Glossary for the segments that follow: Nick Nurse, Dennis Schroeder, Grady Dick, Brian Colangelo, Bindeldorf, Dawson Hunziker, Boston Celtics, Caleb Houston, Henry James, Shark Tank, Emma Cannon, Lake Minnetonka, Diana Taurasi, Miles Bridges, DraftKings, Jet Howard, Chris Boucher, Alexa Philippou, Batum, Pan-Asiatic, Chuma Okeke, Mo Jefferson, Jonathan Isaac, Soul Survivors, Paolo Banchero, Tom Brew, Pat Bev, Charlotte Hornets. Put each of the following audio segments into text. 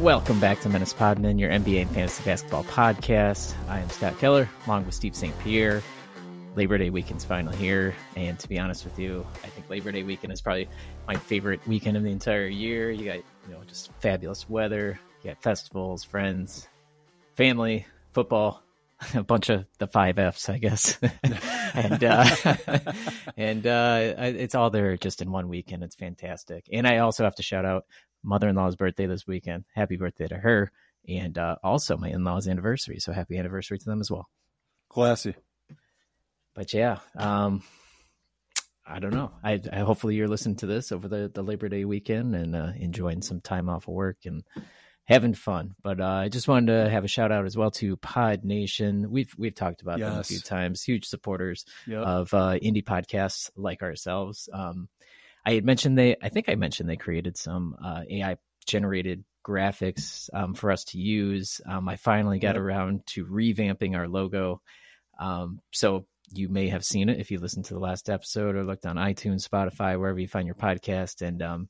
Welcome back to Menace Podmen, your NBA and fantasy basketball podcast. I am Scott Keller, along with Steve St. Pierre. Labor Day weekend's finally here, and to be honest with you, I think Labor Day weekend is probably my favorite weekend of the entire year. You got, you know, just fabulous weather, you got festivals, friends, family, football, a bunch of the five F's, I guess. and it's all there just in one weekend. It's fantastic. And I also have to shout out mother-in-law's birthday this weekend. Happy birthday to her. And also my in-law's anniversary. So happy anniversary to them as well. Classy. But yeah, I don't know. I hopefully you're listening to this over the Labor Day weekend and enjoying some time off of work and having fun. But I just wanted to have a shout out as well to Pod Nation. We've talked about them a few times. Huge supporters of indie podcasts like ourselves. I had mentioned I mentioned they created some AI generated graphics for us to use. I finally got around to revamping our logo. So you may have seen it if you listened to the last episode or looked on iTunes, Spotify, wherever you find your podcast. And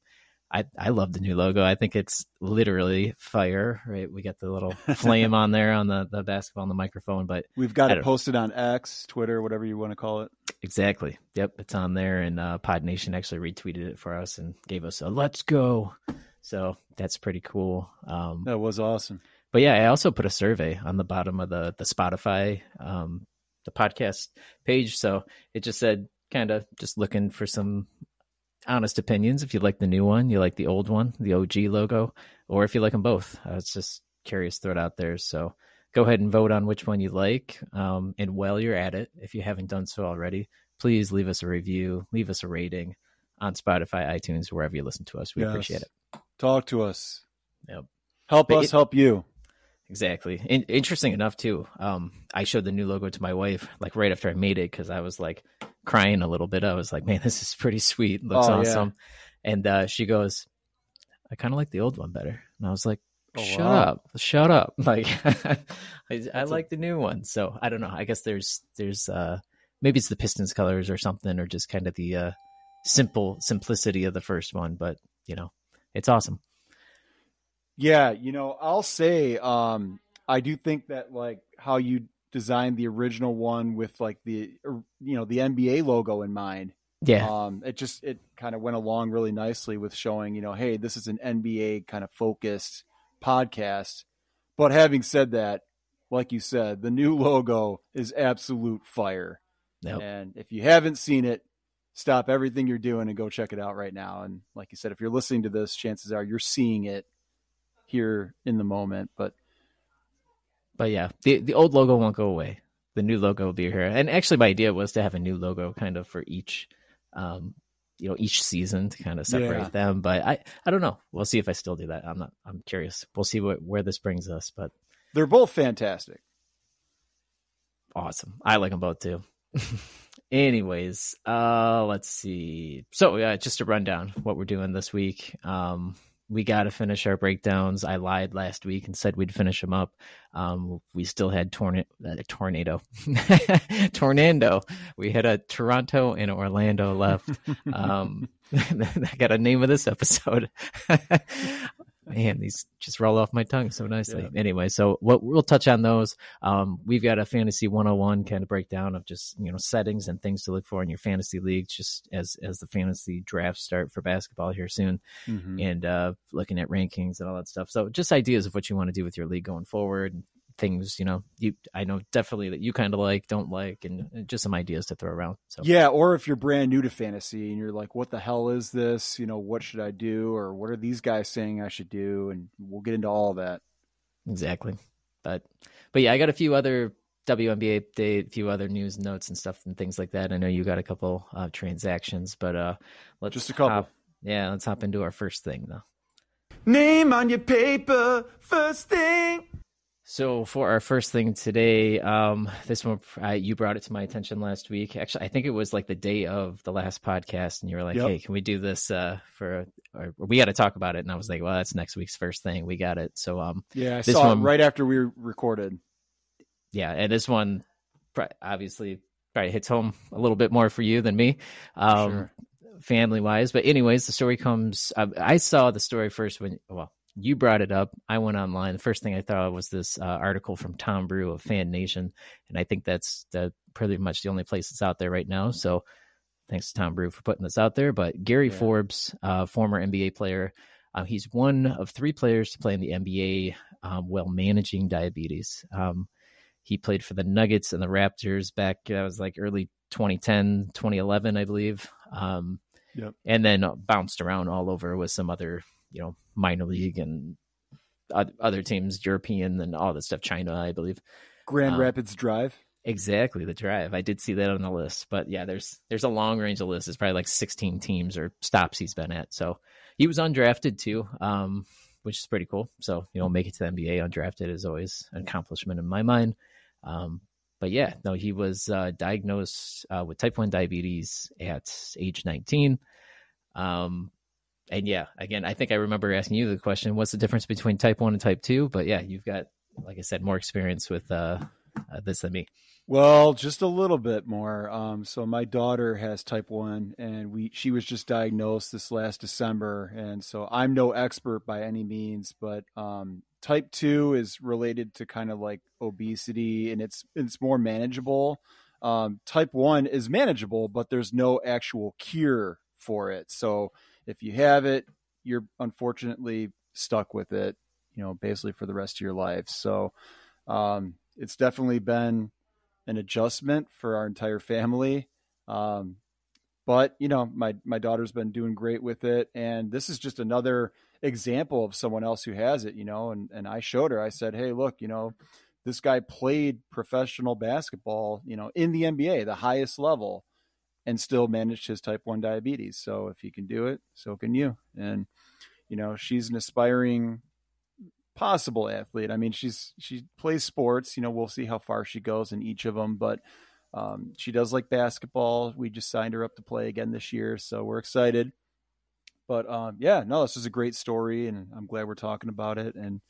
I love the new logo. I think it's literally fire, right? We got the little flame on there on the basketball and the microphone, but we've got it posted on X, Twitter, whatever you want to call it. Exactly. Yep. It's on there. And Pod Nation actually retweeted it for us and gave us a let's go. So that's pretty cool. That was awesome. But yeah, I also put a survey on the bottom of the Spotify, the podcast page. So it just said kind of just looking for some honest opinions. If you like the new one, you like the old one, the OG logo, or if you like them both. I was just curious to throw it out there. So go ahead and vote on which one you like. And while you're at it, if you haven't done so already, please leave us a review, leave us a rating on Spotify, iTunes, wherever you listen to us. We appreciate it. Talk to us. Yep. Help you. Exactly. And interesting enough, too, I showed the new logo to my wife, like right after I made it, because I was like crying a little bit. I was like, man, this is pretty sweet. It looks awesome. Yeah. And she goes, I kind of like the old one better. And I was like, shut up. Like, I like the new one. So I don't know. I guess there's maybe it's the Pistons colors or something, or just kind of the simplicity of the first one. But, you know, it's awesome. Yeah, you know, I'll say I do think that like how you designed the original one with like the, you know, the NBA logo in mind. Yeah. It kind of went along really nicely with showing, you know, hey, this is an NBA kind of focused podcast. But having said that, like you said, the new logo is absolute fire. Yep. And if you haven't seen it, stop everything you're doing and go check it out right now. And like you said, if you're listening to this, chances are you're seeing it here in the moment, but yeah, the old logo won't go away. The new logo will be here. And actually my idea was to have a new logo kind of for each, you know, each season to kind of separate them. But I don't know. We'll see if I still do that. I'm curious. We'll see where this brings us, but they're both fantastic. Awesome. I like them both too. Anyways, let's see. So just to run down what we're doing this week. We got to finish our breakdowns. I lied last week and said we'd finish them up. We still had tornado. We had a Toronto and Orlando left. I got a name of this episode. Man, these just roll off my tongue so nicely. Yeah. Anyway, so what we'll touch on those. We've got a fantasy 101 kind of breakdown of just, you know, settings and things to look for in your fantasy leagues, just as the fantasy drafts start for basketball here soon, and looking at rankings and all that stuff. So just ideas of what you want to do with your league going forward, and things, you know, I know definitely that you kind of like, don't like, and just some ideas to throw around. So yeah, or if you're brand new to fantasy and you're like, what the hell is this? You know, what should I do? Or what are these guys saying I should do? And we'll get into all that. Exactly. But yeah, I got a few other WNBA update, a few other news notes and stuff and things like that. I know you got a couple transactions, but let's just a couple. Let's hop into our first thing though. Name on your paper, first thing. So for our first thing today, this one, you brought it to my attention last week. Actually, I think it was like the day of the last podcast and you were like, hey, can we do this we got to talk about it. And I was like, well, that's next week's first thing. We got it. So I saw one, right after we recorded. Yeah. And this one obviously hits home a little bit more for you than me. Sure. Family wise. But anyways, the story comes, I saw the story first when, well, you brought it up. I went online. The first thing I thought of was this article from Tom Brew of Fan Nation. And I think that's pretty much the only place it's out there right now. So thanks to Tom Brew for putting this out there. But Gary Forbes, former NBA player, he's one of three players to play in the NBA while managing diabetes. He played for the Nuggets and the Raptors back, that was like early 2010, 2011, I believe. And then bounced around all over with some other, you know, minor league and other teams, European and all that stuff, China, I believe. Grand Rapids Drive. Exactly, the Drive. I did see that on the list. But yeah, there's a long range of lists. It's probably like 16 teams or stops he's been at. So he was undrafted too, which is pretty cool. So, you know, make it to the NBA undrafted is always an accomplishment in my mind. But yeah, no, he was diagnosed with type 1 diabetes at age 19. And yeah, again, I think I remember asking you the question, what's the difference between type 1 and type 2? But yeah, you've got, like I said, more experience with this than me. Well, just a little bit more. So my daughter has type 1 and she was just diagnosed this last December. And so I'm no expert by any means, but type 2 is related to kind of like obesity and it's more manageable. Type 1 is manageable, but there's no actual cure for it. So if you have it, you're unfortunately stuck with it, you know, basically for the rest of your life. So it's definitely been an adjustment for our entire family. But you know, my daughter's been doing great with it. And this is just another example of someone else who has it, you know, and I showed her, I said, hey, look, you know, this guy played professional basketball, you know, in the NBA, the highest level, and still managed his type 1 diabetes. So if he can do it, so can you. And, you know, she's an aspiring possible athlete. I mean, she plays sports, you know, we'll see how far she goes in each of them, but she does like basketball. We just signed her up to play again this year. So we're excited, but yeah, no, this is a great story and I'm glad we're talking about it. And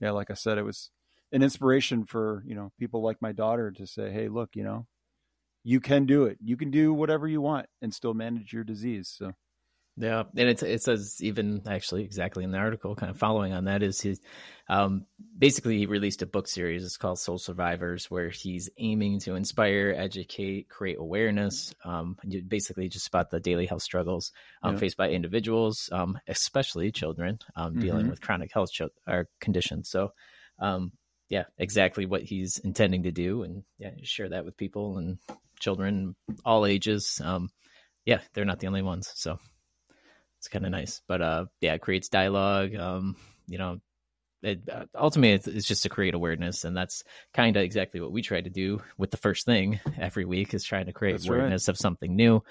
yeah, like I said, it was an inspiration for, you know, people like my daughter to say, hey, look, you know, you can do it. You can do whatever you want and still manage your disease. So. Yeah. And it says even actually exactly in the article, kind of following on that, is his, basically he released a book series. It's called Soul Survivors, where he's aiming to inspire, educate, create awareness, basically just about the daily health struggles faced by individuals, especially children dealing with chronic health conditions. So yeah, exactly what he's intending to do. And yeah, share that with people and children, all ages. Yeah, they're not the only ones. So. It's kind of nice, but yeah, it creates dialogue. You know, ultimately it's just to create awareness, and that's kind of exactly what we try to do with the first thing every week is trying to create awareness of something new.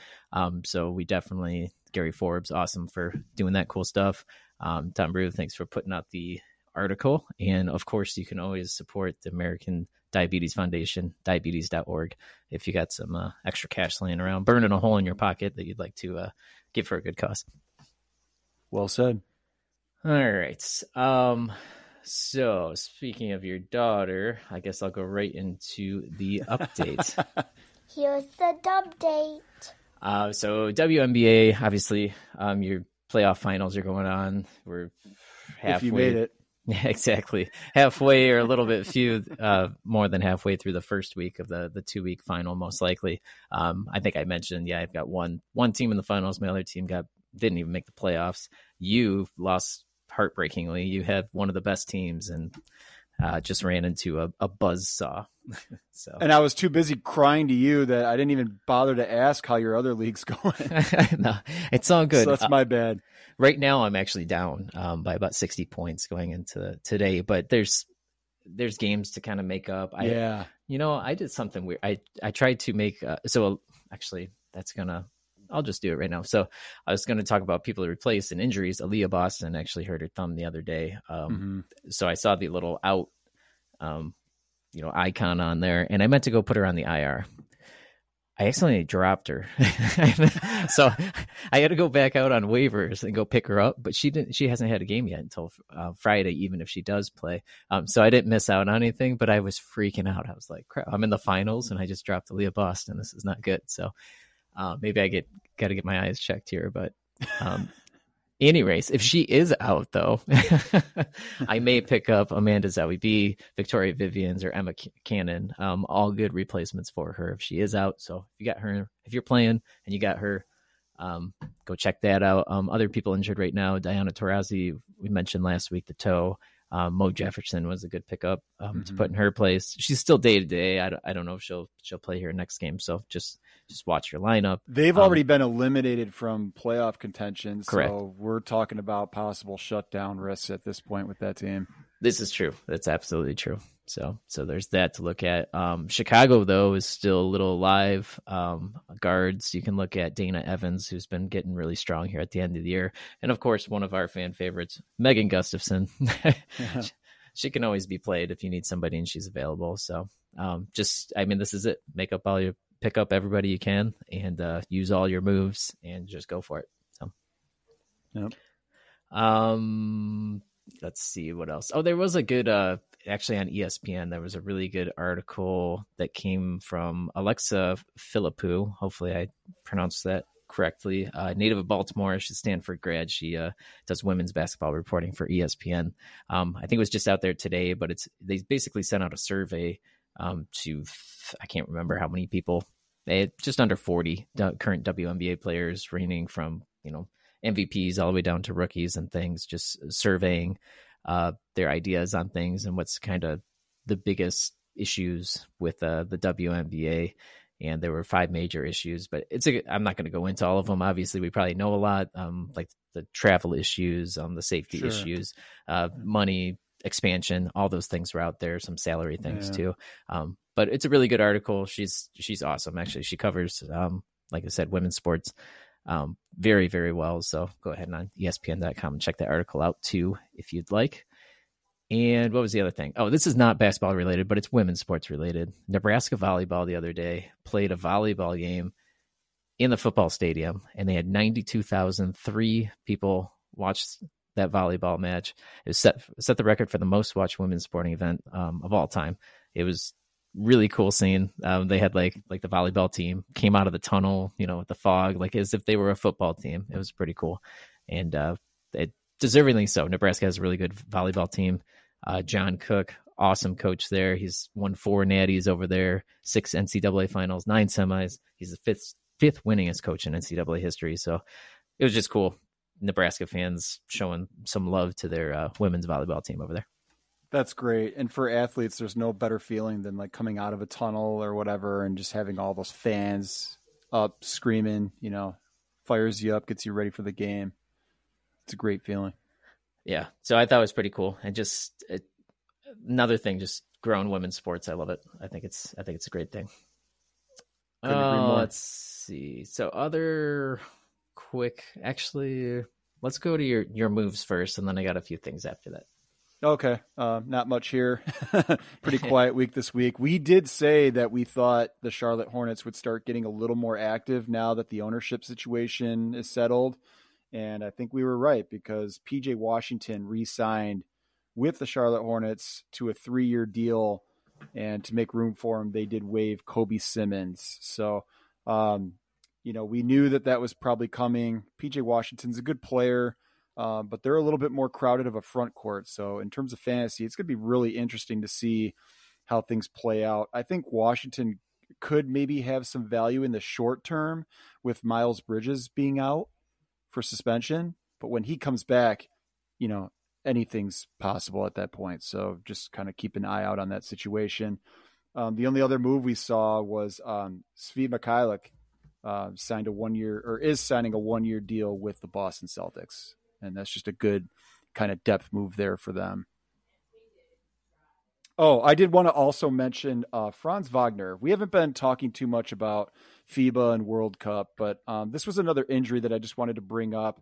So we definitely, Gary Forbes, awesome for doing that cool stuff. Tom Brew, thanks for putting out the article, and of course, you can always support the American Diabetes Foundation, diabetes.org, if you got some extra cash laying around, burning a hole in your pocket that you'd like to give for a good cause. Well said. All right. So speaking of your daughter, I guess I'll go right into the update. Here's the update. So WNBA, obviously, your playoff finals are going on. We're halfway. If you made it. Exactly. Halfway or a little bit more than halfway through the first week of the 2-week final, most likely. I think I mentioned, I've got one team in the finals. My other team didn't even make the playoffs. You lost heartbreakingly. You had one of the best teams and just ran into a buzzsaw. So. And I was too busy crying to you that I didn't even bother to ask how your other league's going. No, it's all good. So that's my bad. Right now I'm actually down by about 60 points going into today, but there's games to kind of make up. I did something weird. I tried to make, I'll just do it right now. So I was going to talk about people to replace and injuries. Aaliyah Boston actually hurt her thumb the other day. So I saw the little out, icon on there, and I meant to go put her on the IR. I accidentally dropped her. So I had to go back out on waivers and go pick her up, but she hasn't had a game yet until Friday, even if she does play. So I didn't miss out on anything, but I was freaking out. I was like, crap, I'm in the finals and I just dropped Aaliyah Boston. This is not good. So, maybe I got to get my eyes checked here, but Any race. If she is out, though, I may pick up Amanda Zahui B, Victoria Vivians, or Emma Cannon. All good replacements for her if she is out. So if you got her, if you're playing and you got her, go check that out. Other people injured right now: Diana Taurasi, we mentioned last week, the toe. Mo Jefferson was a good pickup to put in her place. She's still day to day. I don't know if she'll play here next game. So just watch your lineup. They've already been eliminated from playoff contention. Correct. So we're talking about possible shutdown risks at this point with that team. This is true. That's absolutely true. So there's that to look at. Chicago, though, is still a little alive. Guards, you can look at Dana Evans, who's been getting really strong here at the end of the year. And, of course, one of our fan favorites, Megan Gustafson. Yeah. She can always be played if you need somebody and she's available. So this is it. Pick up everybody you can and use all your moves and just go for it. So, yep. Let's see what else. Oh, there was a good, actually on ESPN, there was a really good article that came from Alexa Philippou. Hopefully I pronounced that correctly. Native of Baltimore. She's a Stanford grad. She does women's basketball reporting for ESPN. I think it was just out there today, but they basically sent out a survey to, I can't remember how many people. They had just under 40 current WNBA players, ranging from, MVPs all the way down to rookies and things, just surveying their ideas on things and what's kind of the biggest issues with the WNBA. And there were 5 major issues, but I'm not going to go into all of them. Obviously, we probably know a lot, like the travel issues, the safety issues, money, expansion, all those things were out there, some salary things too. But it's a really good article. She's awesome. Actually, she covers, like I said, women's sports very, very well. So go ahead and on ESPN.com and check that article out too, if you'd like. And what was the other thing? Oh, this is not basketball related, but it's women's sports related. Nebraska volleyball the other day played a volleyball game in the football stadium, and they had 92,003 people watch that volleyball match. It was set the record for the most watched women's sporting event of all time. It was really cool scene. They had like the volleyball team came out of the tunnel, with the fog, like as if they were a football team. It was pretty cool. And deservingly so. Nebraska has a really good volleyball team. John Cook, awesome coach there. He's won 4 natties over there, 6 NCAA finals, 9 semis. He's the fifth winningest coach in NCAA history. So it was just cool. Nebraska fans showing some love to their women's volleyball team over there. That's great. And for athletes, there's no better feeling than like coming out of a tunnel or whatever and just having all those fans up screaming, fires you up, gets you ready for the game. It's a great feeling. Yeah. So I thought it was pretty cool. And just another thing, just growing women's sports. I love it. I think it's a great thing. Let's see. So let's go to your moves first. And then I got a few things after that. Okay. Not much here. Pretty quiet week this week. We did say that we thought the Charlotte Hornets would start getting a little more active now that the ownership situation is settled. And I think we were right, because PJ Washington re-signed with the Charlotte Hornets to a 3-year deal. And to make room for him, they did waive Kobe Simmons. So, we knew that was probably coming. PJ Washington's a good player. But they're a little bit more crowded of a front court. So in terms of fantasy, it's going to be really interesting to see how things play out. I think Washington could maybe have some value in the short term with Miles Bridges being out for suspension. But when he comes back, anything's possible at that point. So just kind of keep an eye out on that situation. The only other move we saw was Svi Mykhailiuk is signing a 1-year deal with the Boston Celtics. And that's just a good kind of depth move there for them. Oh, I did want to also mention Franz Wagner. We haven't been talking too much about FIBA and World Cup, but this was another injury that I just wanted to bring up.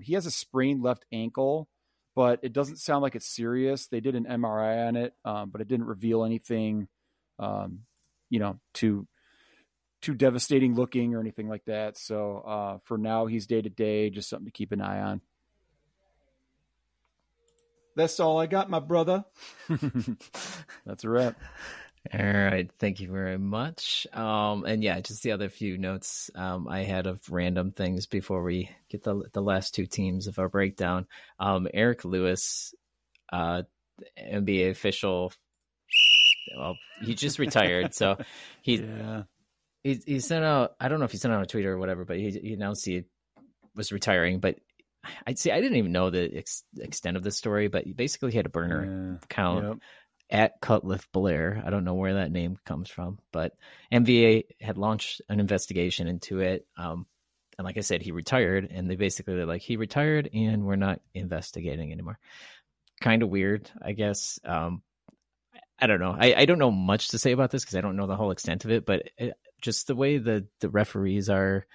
He has a sprained left ankle, but it doesn't sound like it's serious. They did an MRI on it, but it didn't reveal anything, too devastating looking or anything like that. So for now, he's day to day, just something to keep an eye on. That's all I got, my brother. That's a wrap. All right. Thank you very much. And yeah, just the other few notes I had of random things before we get the last two teams of our breakdown. Eric Lewis, NBA official, well, he just retired. So he sent out, I don't know if he sent out a tweet or whatever, but he announced he was retiring. But I'd say I didn't even know the extent of the story, but basically he had a burner account. Yep. At Cutliff Blair. I don't know where that name comes from, but NBA had launched an investigation into it. And like I said, he retired, and they're like, he retired and we're not investigating anymore. Kind of weird, I guess. I don't know. I don't know much to say about this because I don't know the whole extent of it, but just the way the referees are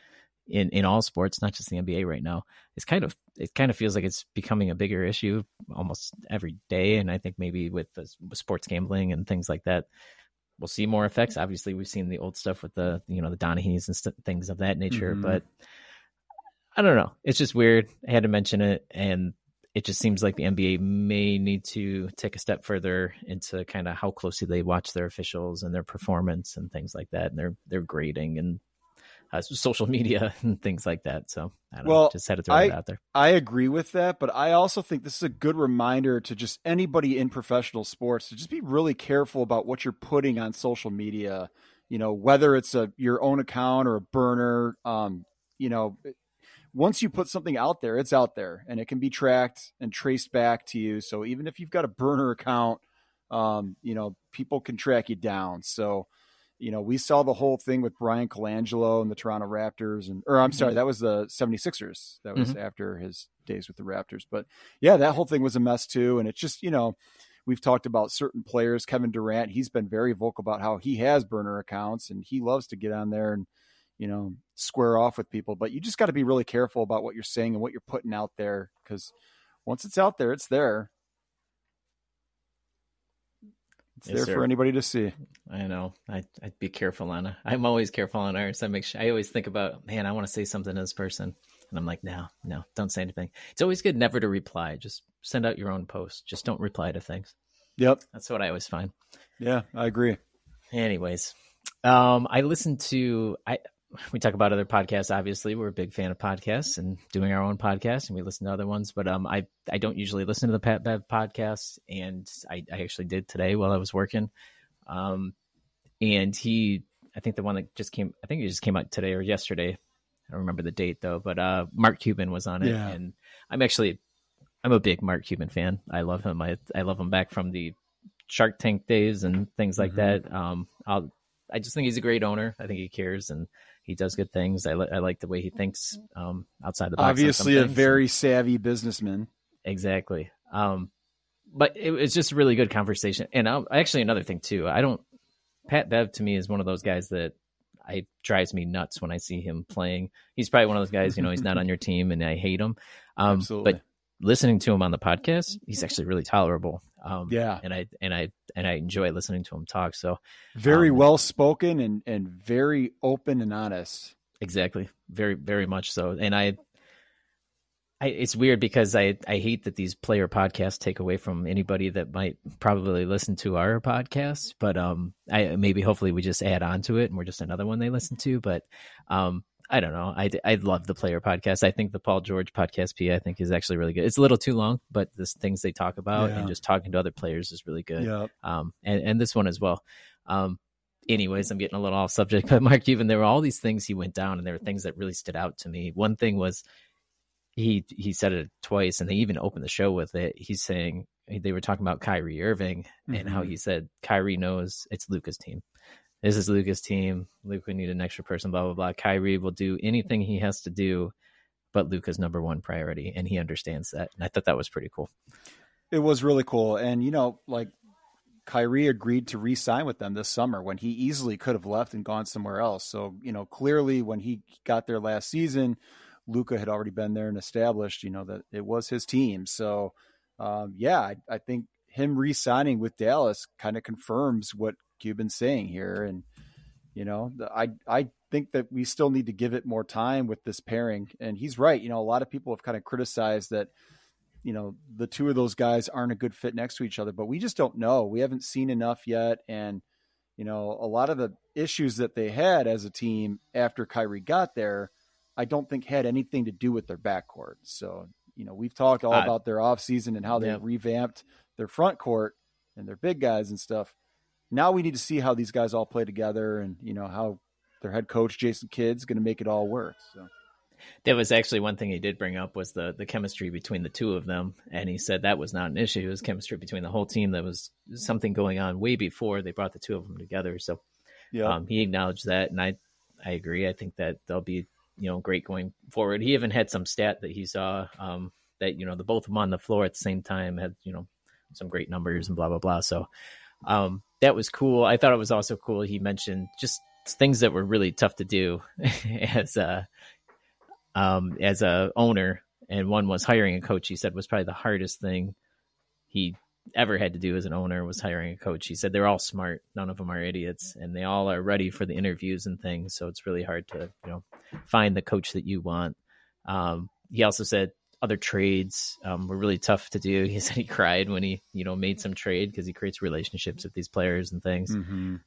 in all sports, not just the NBA right now, it kind of feels like it's becoming a bigger issue almost every day. And I think maybe with the sports gambling and things like that, we'll see more effects. Obviously we've seen the old stuff with the, the Donahues and things of that nature, but I don't know. It's just weird. I had to mention it, and it just seems like the NBA may need to take a step further into kind of how closely they watch their officials and their performance and things like that. And their grading and social media and things like that. So I don't know, just had to throw it out there. I agree with that, but I also think this is a good reminder to just anybody in professional sports to just be really careful about what you're putting on social media, whether it's your own account or a burner. Once you put something out there, it's out there, and it can be tracked and traced back to you. So even if you've got a burner account, people can track you down. So, we saw the whole thing with Brian Colangelo and the Toronto Raptors, that was the 76ers. That was after his days with the Raptors. But yeah, that whole thing was a mess too. And it's just, we've talked about certain players, Kevin Durant, he's been very vocal about how he has burner accounts and he loves to get on there and, square off with people, but you just got to be really careful about what you're saying and what you're putting out there. 'Cause once it's out there, it's there. It's there for anybody to see. I know. I'd be careful on it. I'm always careful on ours. I always think about, man, I want to say something to this person. And I'm like, no, don't say anything. It's always good never to reply. Just send out your own post. Just don't reply to things. Yep. That's what I always find. Yeah, I agree. Anyways, I listened to, we talk about other podcasts. Obviously, we're a big fan of podcasts and doing our own podcast, and we listen to other ones. But I don't usually listen to the Pat Bev podcast, and I actually did today while I was working. And I think the one that just came, out today or yesterday. I don't remember the date though. But Mark Cuban was on it, and I'm a big Mark Cuban fan. I love him. I love him back from the Shark Tank days and things like that. I just think he's a great owner. I think he cares and he does good things. I like the way he thinks outside the box. Obviously a very savvy businessman. Exactly. But it's just a really good conversation. And actually another thing too, Pat Bev to me is one of those guys that drives me nuts when I see him playing. He's probably one of those guys, he's not on your team and I hate him. Absolutely. But listening to him on the podcast, he's actually really tolerable. And I enjoy listening to him talk. So very well spoken and very open and honest. Exactly. Very, very much so. And I it's weird because I hate that these player podcasts take away from anybody that might probably listen to our podcast, but hopefully we just add on to it and we're just another one they listen to. But, I don't know. I love the player podcast. I think the Paul George podcast, I think, is actually really good. It's a little too long, but the things they talk about and just talking to other players is really good. Yep. And this one as well. Anyways, I'm getting a little off subject, but Mark Cuban, there were all these things he went down, and there were things that really stood out to me. One thing was he said it twice, and they even opened the show with it. He's saying they were talking about Kyrie Irving and how he said Kyrie knows it's Luka's team. This is Luka's team. Luka, we need an extra person, blah, blah, blah. Kyrie will do anything he has to do, but Luka's number one priority, and he understands that. And I thought that was pretty cool. It was really cool. And, Kyrie agreed to re-sign with them this summer when he easily could have left and gone somewhere else. So, clearly when he got there last season, Luka had already been there and established, that it was his team. So, I think him re-signing with Dallas kind of confirms what Cuban's saying here, and I think that we still need to give it more time with this pairing, and he's right. A lot of people have kind of criticized that the two of those guys aren't a good fit next to each other, but we just don't know. We haven't seen enough yet, and you know, a lot of the issues that they had as a team after Kyrie got there, I don't think had anything to do with their backcourt. So, you know, we've talked all about their offseason and how they revamped their front court and their big guys and stuff. Now we need to see how these guys all play together and, you know, how their head coach, Jason Kidd's going to make it all work. So that was actually one thing he did bring up was the chemistry between the two of them. And he said that was not an issue. It was chemistry between the whole team. That was something going on way before they brought the two of them together. So he acknowledged that. And I agree. I think that they'll be, you know, great going forward. He even had some stat that he saw that, you know, the both of them on the floor at the same time had, you know, some great numbers and blah, blah, blah. So that was cool. I thought it was also cool. He mentioned just things that were really tough to do as a owner. And one was hiring a coach. He said was probably the hardest thing he ever had to do as an owner was hiring a coach. He said, they're all smart. None of them are idiots and they all are ready for the interviews and things. So it's really hard to, you know, find the coach that you want. He also said other trades were really tough to do. He said he cried when he, you know, made some trade because he creates relationships with these players and things. Mm-hmm.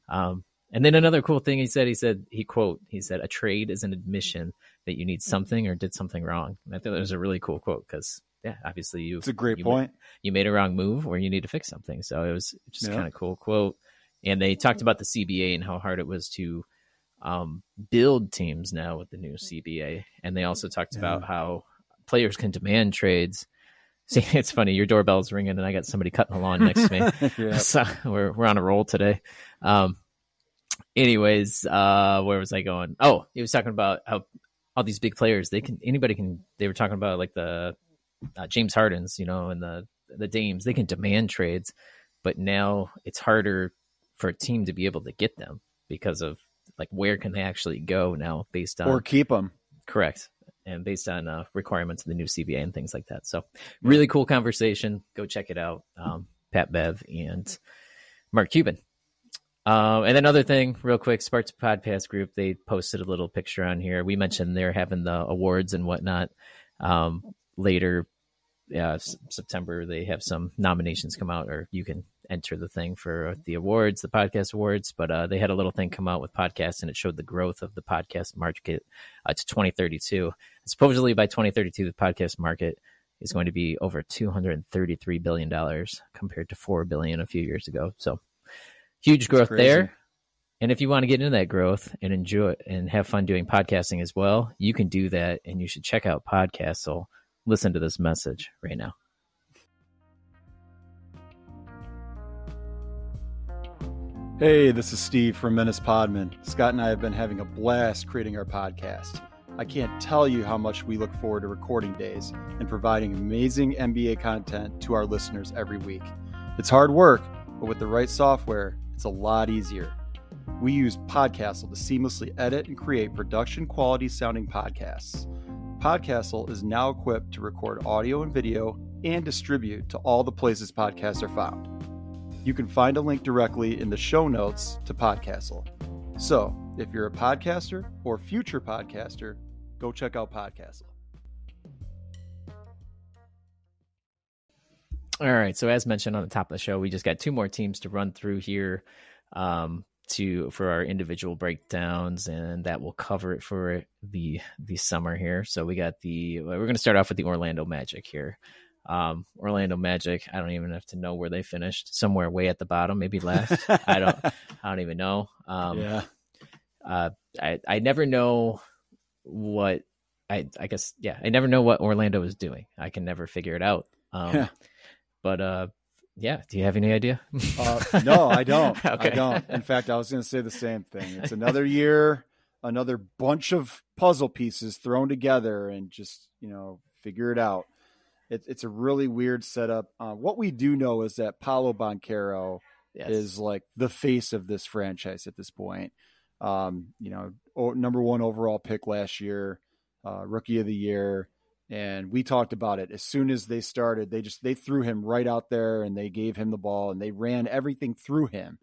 And then another cool thing he said, a trade is an admission that you need something or did something wrong. And I thought that was a really cool quote because, yeah, obviously it's a great point. You made a wrong move or you need to fix something. So it was just kind of cool quote. And they talked about the CBA and how hard it was to build teams now with the new CBA. And they also talked about how players can demand trades. See, it's funny. Your doorbell's ringing and I got somebody cutting the lawn next to me. So we're on a roll today. Anyways, where was I going? Oh, he was talking about how all these big players, they were talking about like the James Harden's, you know, and the Dames, they can demand trades, but now it's harder for a team to be able to get them because of like, where can they actually go now based on, or keep them. Correct. And based on requirements of the new CBA and things like that. So really cool conversation. Go check it out. Pat Bev and Mark Cuban. And then another thing real quick, Sparks Podcast Group, they posted a little picture on here. We mentioned they're having the awards and whatnot. Later September, they have some nominations come out, or you can enter the thing for the awards, the podcast awards. But they had a little thing come out with podcasts, and it showed the growth of the podcast market to 2032. Supposedly by 2032, the podcast market is going to be over $233 billion compared to $4 billion a few years ago. So huge growth there. And if you want to get into that growth and enjoy it and have fun doing podcasting as well, you can do that. And you should check out Podcastle. Listen to this message right now. Hey, this is Steve from Menace Podmen. Scott and I have been having a blast creating our podcast. I can't tell you how much we look forward to recording days and providing amazing NBA content to our listeners every week. It's hard work, but with the right software, it's a lot easier. We use Podcastle to seamlessly edit and create production quality sounding podcasts. Podcastle is now equipped to record audio and video and distribute to all the places podcasts are found. You can find a link directly in the show notes to Podcastle. So if you're a podcaster or future podcaster, go check out Podcastle. All right. So as mentioned on the top of the show, we just got two more teams to run through here. For our individual breakdowns, and that will cover it for the summer here. So we're going to start off with the Orlando Magic here. Orlando Magic, I don't even have to know where they finished, somewhere way at the bottom, maybe last. I don't even know. I never know what I guess. Yeah. I never know what Orlando is doing. I can never figure it out. Yeah. Do you have any idea? No, I don't. Okay. I don't. In fact, I was going to say the same thing. It's another year, another bunch of puzzle pieces thrown together and just, you know, figure it out. It's a really weird setup. What we do know is that Paolo Banchero is like the face of this franchise at this point. You know, number one overall pick last year, rookie of the year. And we talked about it. As soon as they started, they threw him right out there and they gave him the ball and they ran everything through him.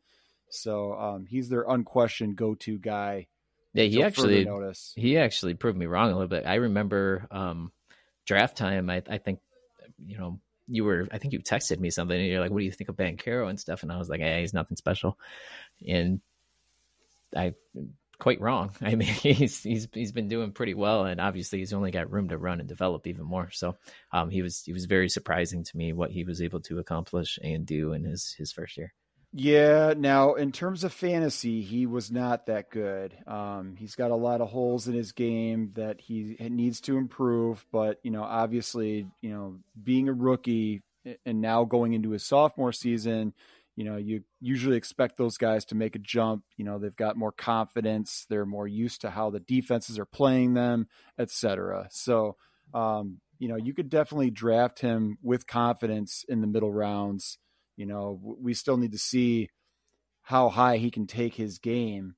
So he's their unquestioned go-to guy. Yeah, he actually proved me wrong a little bit. I remember draft time. I think, you know, you texted me something and you're like, what do you think of Banchero and stuff? And I was like, hey, he's nothing special. And I quite wrong. I mean, he's been doing pretty well, and obviously he's only got room to run and develop even more. So he was very surprising to me what he was able to accomplish and do in his first year. Yeah. Now, in terms of fantasy, he was not that good. He's got a lot of holes in his game that he needs to improve. But, you know, obviously, you know, being a rookie and now going into his sophomore season, you know, you usually expect those guys to make a jump. You know, they've got more confidence. They're more used to how the defenses are playing them, etc. So, you know, you could definitely draft him with confidence in the middle rounds. You know, we still need to see how high he can take his game,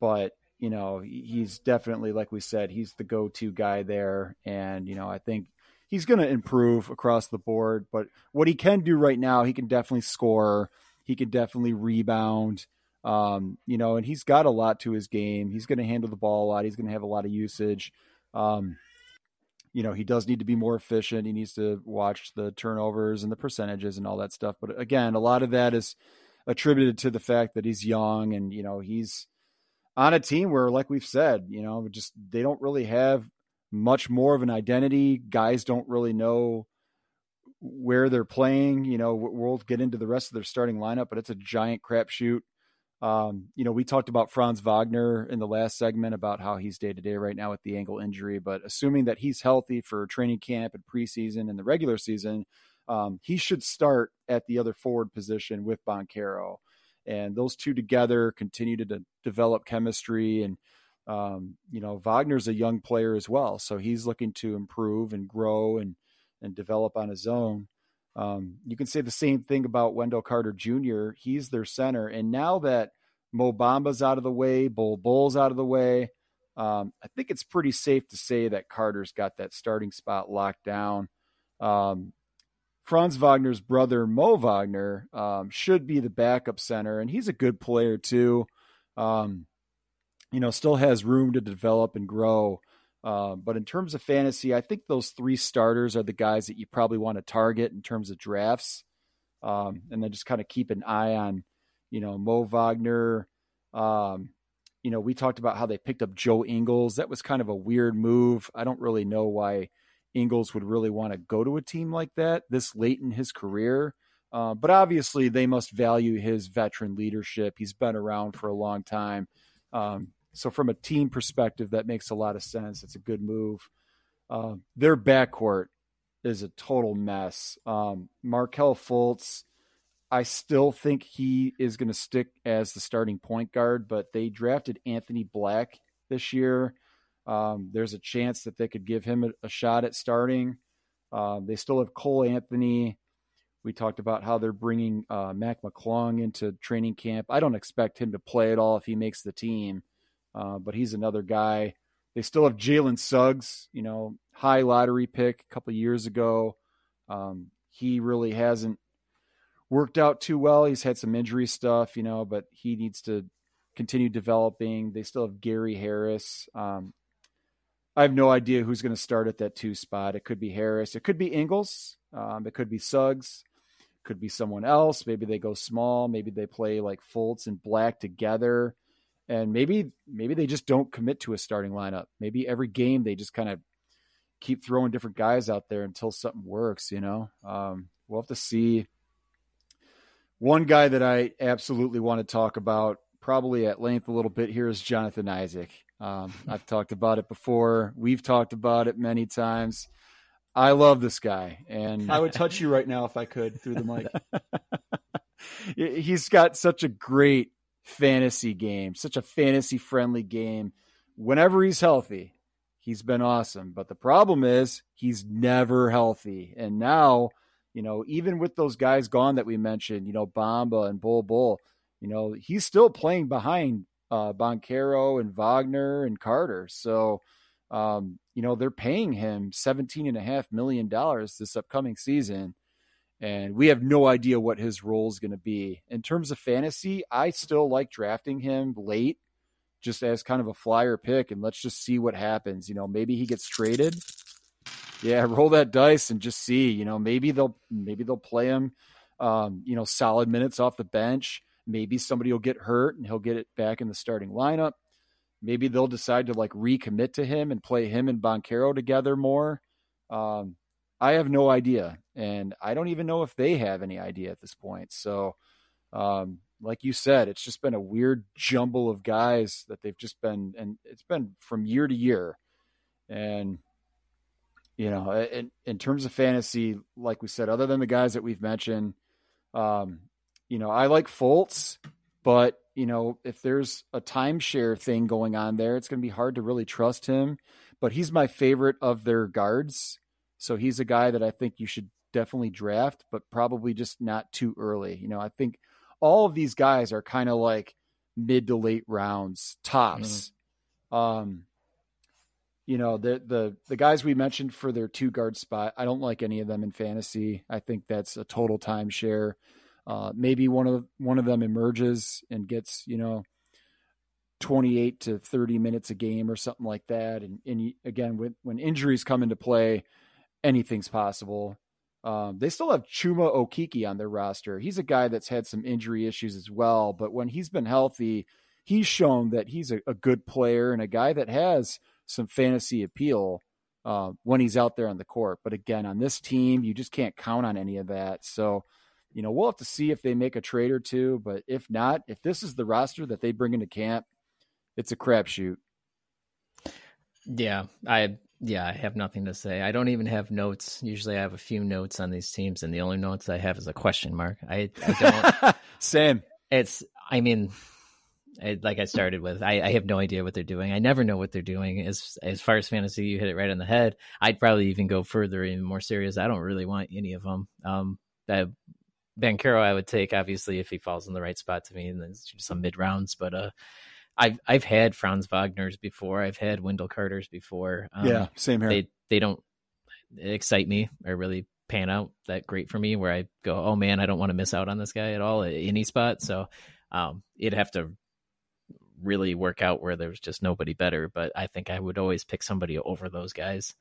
but, you know, he's definitely, like we said, he's the go-to guy there. And, you know, I think he's going to improve across the board, but what he can do right now, he can definitely score. He can definitely rebound, you know, and he's got a lot to his game. He's going to handle the ball a lot. He's going to have a lot of usage. You know, he does need to be more efficient. He needs to watch the turnovers and the percentages and all that stuff. But again, a lot of that is attributed to the fact that he's young and, you know, he's on a team where, like we've said, you know, just, they don't really have much more of an identity. Guys don't really know where they're playing. You know, we'll get into the rest of their starting lineup, but it's a giant crapshoot. You know, we talked about Franz Wagner in the last segment about how he's day to day right now with the ankle injury, but assuming that he's healthy for training camp and preseason and the regular season, he should start at the other forward position with Banchero, and those two together continue to develop chemistry. And, you know, Wagner's a young player as well, so he's looking to improve and grow and develop on his own. You can say the same thing about Wendell Carter Jr. He's their center. And now that Mo Bamba's out of the way, Bol Bol's out of the way, I think it's pretty safe to say that Carter's got that starting spot locked down. Franz Wagner's brother, Mo Wagner, should be the backup center, and he's a good player too. You know, still has room to develop and grow. But in terms of fantasy, I think those three starters are the guys that you probably want to target in terms of drafts. And then just kind of keep an eye on, you know, Mo Wagner. You know, we talked about how they picked up Joe Ingles. That was kind of a weird move. I don't really know why Ingles would really want to go to a team like that this late in his career. But obviously they must value his veteran leadership. He's been around for a long time. So from a team perspective, that makes a lot of sense. It's a good move. Their backcourt is a total mess. Markel Fultz, I still think he is going to stick as the starting point guard, but they drafted Anthony Black this year. There's a chance that they could give him a shot at starting. They still have Cole Anthony. We talked about how they're bringing Mac McClung into training camp. I don't expect him to play at all if he makes the team. But he's another guy. They still have Jalen Suggs, you know, high lottery pick a couple of years ago. He really hasn't worked out too well. He's had some injury stuff, you know, but he needs to continue developing. They still have Gary Harris. I have no idea who's going to start at that 2 spot. It could be Harris. It could be Ingles. It could be Suggs. It could be someone else. Maybe they go small. Maybe they play like Fultz and Black together. And maybe they just don't commit to a starting lineup. Maybe every game they just kind of keep throwing different guys out there until something works, you know. We'll have to see. One guy that I absolutely want to talk about probably at length a little bit here is Jonathan Isaac. I've talked about it before. We've talked about it many times. I love this guy. And I would touch you right now if I could through the mic. He's got such a great fantasy game, such a fantasy friendly game. Whenever he's healthy, he's been awesome, but the problem is he's never healthy. And now, you know, even with those guys gone that we mentioned, you know, Bamba and Bol Bol, you know, he's still playing behind Banchero and Wagner and Carter. So, you know, they're paying him $17.5 million this upcoming season. And we have no idea what his role is going to be. In terms of fantasy, I still like drafting him late just as kind of a flyer pick, and let's just see what happens. You know, maybe he gets traded. Yeah, roll that dice and just see. You know, maybe they'll play him, you know, solid minutes off the bench. Maybe somebody will get hurt and he'll get it back in the starting lineup. Maybe they'll decide to like recommit to him and play him and Banchero together more. I have no idea. And I don't even know if they have any idea at this point. So like you said, it's just been a weird jumble of guys that they've just been, and it's been from year to year. And, you know, in terms of fantasy, like we said, other than the guys that we've mentioned, you know, I like Fultz, but you know, if there's a timeshare thing going on there, it's going to be hard to really trust him, but he's my favorite of their guards. So he's a guy that I think you should definitely draft, but probably just not too early. You know, I think all of these guys are kind of like mid to late rounds tops. Mm-hmm. You know, the guys we mentioned for their two guard spot, I don't like any of them in fantasy. I think that's a total timeshare. Maybe one of them emerges and gets, you know, 28 to 30 minutes a game or something like that. And again, when injuries come into play, anything's possible. They still have Chuma Okeke on their roster. He's a guy that's had some injury issues as well, but when he's been healthy, he's shown that he's a good player and a guy that has some fantasy appeal when he's out there on the court. But again, on this team, you just can't count on any of that. So, you know, we'll have to see if they make a trade or two, but if not, if this is the roster that they bring into camp, it's a crapshoot. Yeah, I have nothing to say. I don't even have notes. Usually I have a few notes on these teams, and the only notes I have is a question mark. I don't. Same. Like I started with, I have no idea what they're doing. I never know what they're doing. As far as fantasy, you hit it right on the head. I'd probably even go further and more serious. I don't really want any of them. That Banchero I would take, obviously, if he falls in the right spot to me, and then some mid rounds. But I've had Franz Wagner's before. I've had Wendell Carter's before. Yeah, same here. They don't excite me or really pan out that great for me, where I go, oh man, I don't want to miss out on this guy at all at any spot. So it'd have to really work out where there was just nobody better, but I think I would always pick somebody over those guys.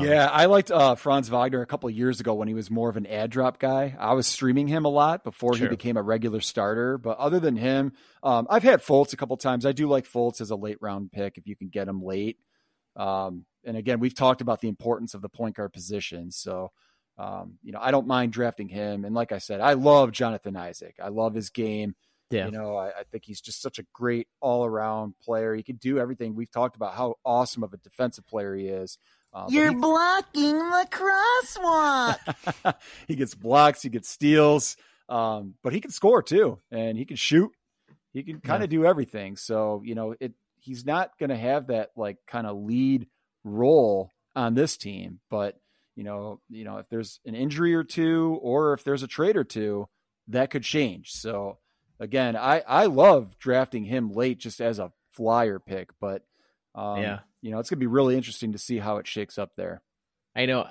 Yeah, I liked Franz Wagner a couple of years ago when he was more of an ad drop guy. I was streaming him a lot before He became a regular starter, but other than him, I've had Fultz a couple of times. I do like Fultz as a late round pick if you can get him late. And again, we've talked about the importance of the point guard position. So, you know, I don't mind drafting him. And like I said, I love Jonathan Isaac. I love his game. Yeah. You know, I think he's just such a great all-around player. He can do everything. We've talked about how awesome of a defensive player he is. You're blocking the crosswalk. He gets blocks. He gets steals. But he can score too, and he can shoot. He can kind of do everything. So, you know, he's not going to have that like kind of lead role on this team. But, you know, if there's an injury or two, or if there's a trade or two, that could change. So. Again, I love drafting him late just as a flyer pick, but you know, it's going to be really interesting to see how it shakes up there. I know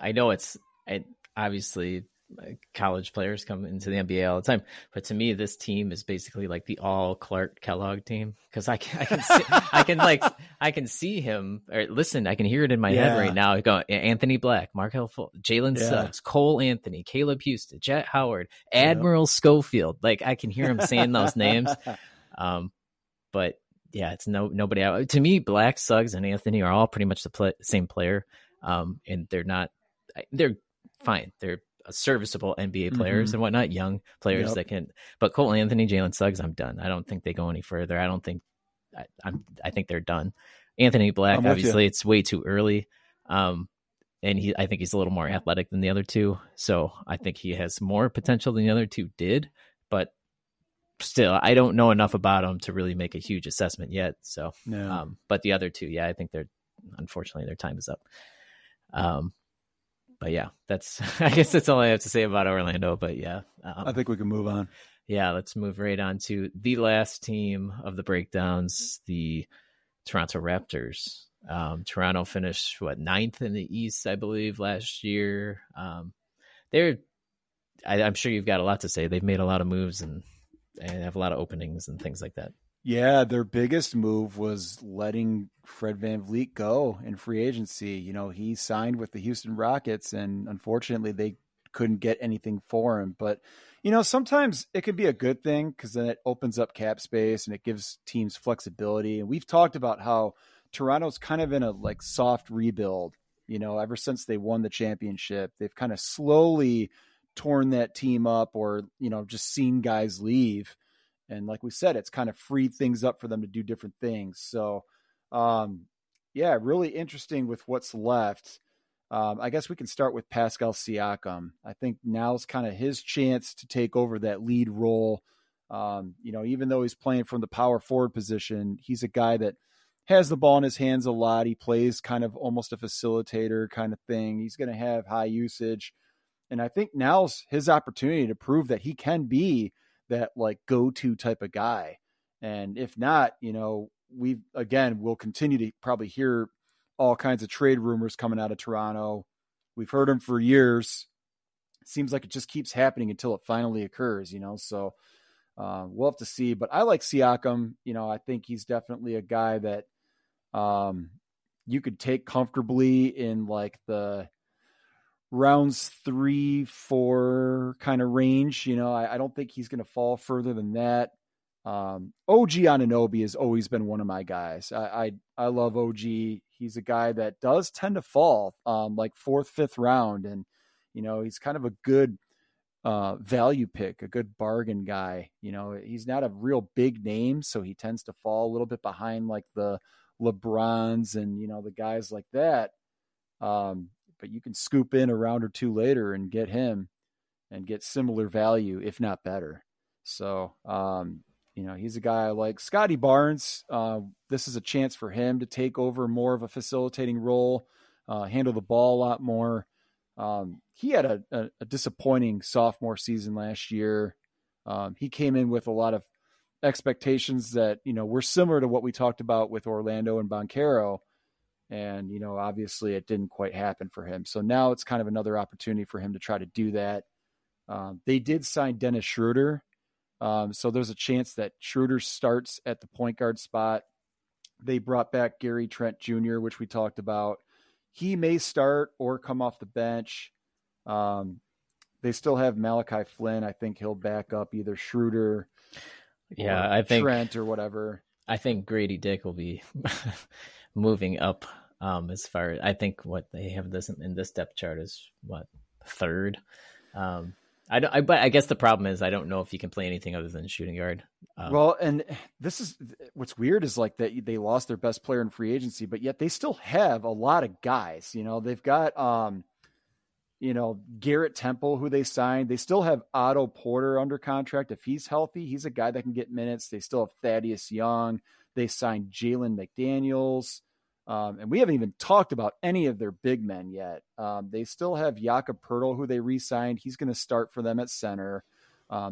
obviously college players come into the NBA all the time, but to me, this team is basically like the all Clark Kellogg team. Cause I can see him or listen, I can hear it in my head right now. Go Anthony Black, Markel Fultz, Jalen Suggs, Cole Anthony, Caleb Houston, Jet Howard, Admiral Schofield. Like I can hear him saying those names. But yeah, it's nobody out to me. Black, Suggs, and Anthony are all pretty much the same player. And they're fine. They're serviceable NBA players and whatnot, young players that can, but Cole Anthony, Jalen Suggs, I'm done. I don't think they go any further. I think they're done. Anthony Black, obviously it's way too early. And I think he's a little more athletic than the other two. So I think he has more potential than the other two did, but still, I don't know enough about him to really make a huge assessment yet. So, but the other two, I think unfortunately their time is up. But yeah, I guess that's all I have to say about Orlando. But yeah, I think we can move on. Yeah, let's move right on to the last team of the breakdowns, the Toronto Raptors. Toronto finished, 9th in the East, I believe, last year. I'm sure you've got a lot to say. They've made a lot of moves and have a lot of openings and things like that. Yeah, their biggest move was letting Fred VanVleet go in free agency. You know, he signed with the Houston Rockets, and unfortunately they couldn't get anything for him. But, You know, sometimes it could be a good thing because then it opens up cap space and it gives teams flexibility. And we've talked about how Toronto's kind of in a like soft rebuild, you know, ever since they won the championship. They've kind of slowly torn that team up or, you know, just seen guys leave. And like we said, it's kind of freed things up for them to do different things. So, yeah, really interesting with what's left. I guess we can start with Pascal Siakam. I think now's kind of his chance to take over that lead role. You know, even though he's playing from the power forward position, he's a guy that has the ball in his hands a lot. He plays kind of almost a facilitator kind of thing. He's going to have high usage. And I think now's his opportunity to prove that he can be that like go-to type of guy. And if not, you know, we'll continue to probably hear all kinds of trade rumors coming out of Toronto. We've heard them for years. It seems like it just keeps happening until it finally occurs, you know? So we'll have to see, but I like Siakam. You know, I think he's definitely a guy that you could take comfortably in like the rounds 3-4 kind of range. You know, I don't think he's going to fall further than that. OG Anunoby has always been one of my guys. I love OG. He's a guy that does tend to fall like 4th, 5th round. And, you know, he's kind of a good value pick, a good bargain guy. You know, he's not a real big name, so he tends to fall a little bit behind like the LeBrons and, you know, the guys like that. But you can scoop in a round or two later and get him and get similar value, if not better. So, you know, he's a guy I like. Scotty Barnes, this is a chance for him to take over more of a facilitating role, handle the ball a lot more. He had a disappointing sophomore season last year. He came in with a lot of expectations that, you know, were similar to what we talked about with Orlando and Banchero. And, you know, obviously it didn't quite happen for him. So now it's kind of another opportunity for him to try to do that. They did sign Dennis Schroeder. So there's a chance that Schroeder starts at the point guard spot. They brought back Gary Trent Jr., which we talked about. He may start or come off the bench. They still have Malachi Flynn. I think he'll back up either Schroeder or Trent or whatever. I think Grady Dick will be moving up as far as, I think what they have this in this depth chart is what, 3rd? But I guess the problem is I don't know if you can play anything other than shooting guard. Well, and this is what's weird is like that they lost their best player in free agency, but yet they still have a lot of guys. You know, they've got you know, Garrett Temple, who they signed. They still have Otto Porter under contract. If he's healthy, he's a guy that can get minutes. They still have Thaddeus Young. They signed Jalen McDaniels. And we haven't even talked about any of their big men yet. They still have Jakob Poeltl, who they re-signed. He's going to start for them at center.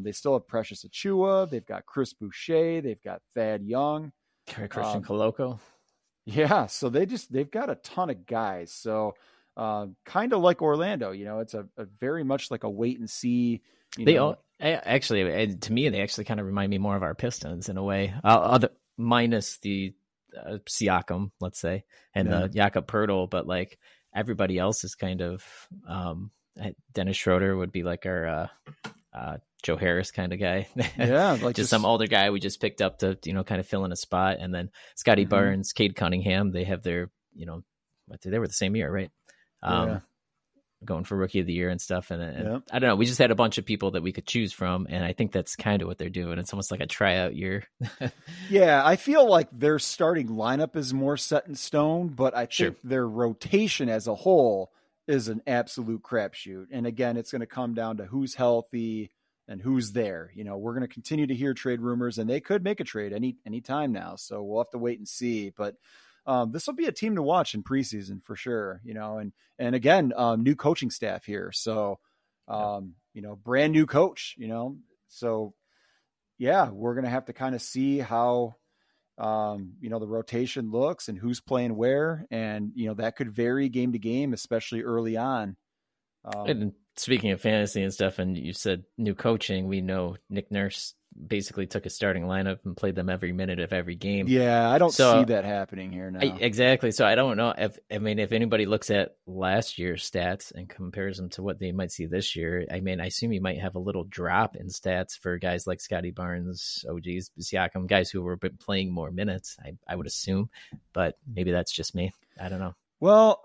They still have Precious Achiuwa. They've got Chris Boucher. They've got Thad Young. Christian Koloko. Yeah. So they've got a ton of guys. So kind of like Orlando, you know, it's a very much like a wait and see. They actually kind of remind me more of our Pistons in a way, minus the Siakam, let's say, and the Jakob Poeltl, but like everybody else is kind of Dennis Schroeder would be like our Joe Harris kind of guy. Yeah, like just some older guy we just picked up to, you know, kind of fill in a spot. And then Scotty Barnes, Cade Cunningham, they have their, you know, they were the same year, right? Going for rookie of the year and stuff. And I don't know, we just had a bunch of people that we could choose from. And I think that's kind of what they're doing. It's almost like a tryout year. Yeah. I feel like their starting lineup is more set in stone, but I think their rotation as a whole is an absolute crapshoot. And again, it's going to come down to who's healthy and who's there. You know, we're going to continue to hear trade rumors and they could make a trade any time now. So we'll have to wait and see, but this will be a team to watch in preseason for sure, you know, and again, new coaching staff here. So, you know, brand new coach, you know, so yeah, we're going to have to kind of see how, you know, the rotation looks and who's playing where, and, you know, that could vary game to game, especially early on. And speaking of fantasy and stuff, and you said new coaching, we know Nick Nurse basically took a starting lineup and played them every minute of every game. Yeah, I don't see that happening here now. Exactly. So I don't know if, I mean, if anybody looks at last year's stats and compares them to what they might see this year, I mean, I assume you might have a little drop in stats for guys like Scotty Barnes, OGs, Siakam, guys who were playing more minutes, I would assume, but maybe that's just me. I don't know. Well,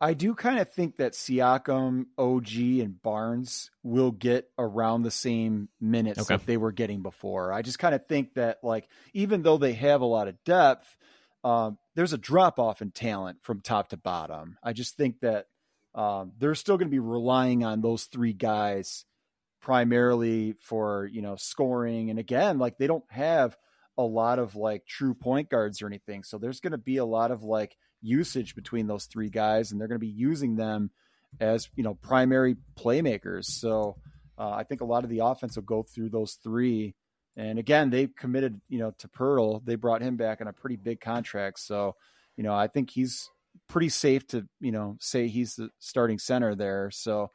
I do kind of think that Siakam, OG, and Barnes will get around the same minutes that they were getting before. I just kind of think that, like, even though they have a lot of depth, there's a drop-off in talent from top to bottom. I just think that they're still going to be relying on those three guys primarily for, you know, scoring. And again, like, they don't have a lot of, like, true point guards or anything. So there's going to be a lot of, like, usage between those three guys, and they're going to be using them as, you know, primary playmakers. So I think a lot of the offense will go through those three. And again, they've committed, you know, to Pearl. They brought him back on a pretty big contract. So, you know, I think he's pretty safe to, you know, say he's the starting center there. So,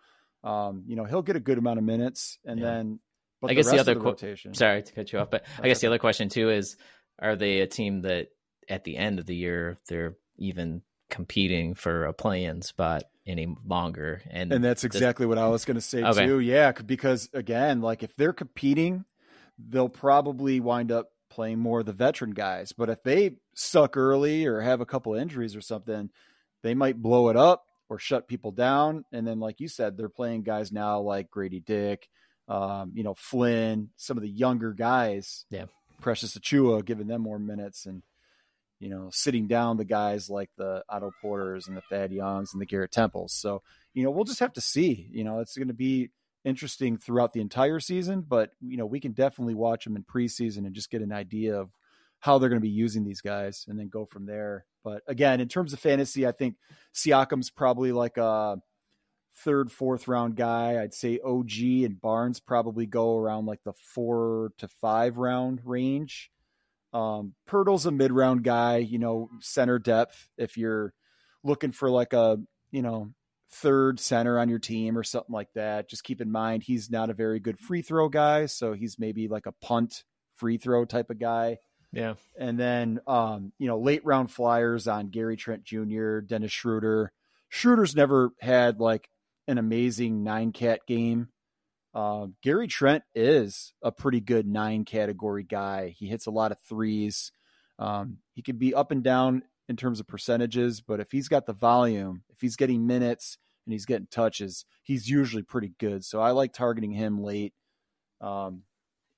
you know, he'll get a good amount of minutes. And then, but I guess the other rotation. Sorry to cut you off, but I guess the other question too is, are they a team that at the end of the year, they're even competing for a play-in spot any longer? And that's exactly what I was going to say too. Yeah. Because again, like, if they're competing, they'll probably wind up playing more of the veteran guys, but if they suck early or have a couple injuries or something, they might blow it up or shut people down. And then, like you said, they're playing guys now like Grady Dick, you know, Flynn, some of the younger guys, Precious Achiuwa, giving them more minutes, and, you know, sitting down the guys like the Otto Porters and the Thad Youngs and the Garrett Temples. So, you know, we'll just have to see. You know, it's going to be interesting throughout the entire season, but, you know, we can definitely watch them in preseason and just get an idea of how they're going to be using these guys and then go from there. But again, in terms of fantasy, I think Siakam's probably like a third, fourth round guy. I'd say OG and Barnes probably go around like the 4 to 5 round range. Pirtle's a mid-round guy, you know, center depth. If you're looking for like a, you know, third center on your team or something like that, just keep in mind he's not a very good free throw guy, so he's maybe like a punt free throw type of guy. Yeah. And then, you know, late round flyers on Gary Trent Jr., Dennis Schroeder. Schroeder's never had like an amazing 9-cat game. Gary Trent is a pretty good 9-category guy. He hits a lot of threes. He can be up and down in terms of percentages, but if he's got the volume, if he's getting minutes and he's getting touches, he's usually pretty good. So I like targeting him late. And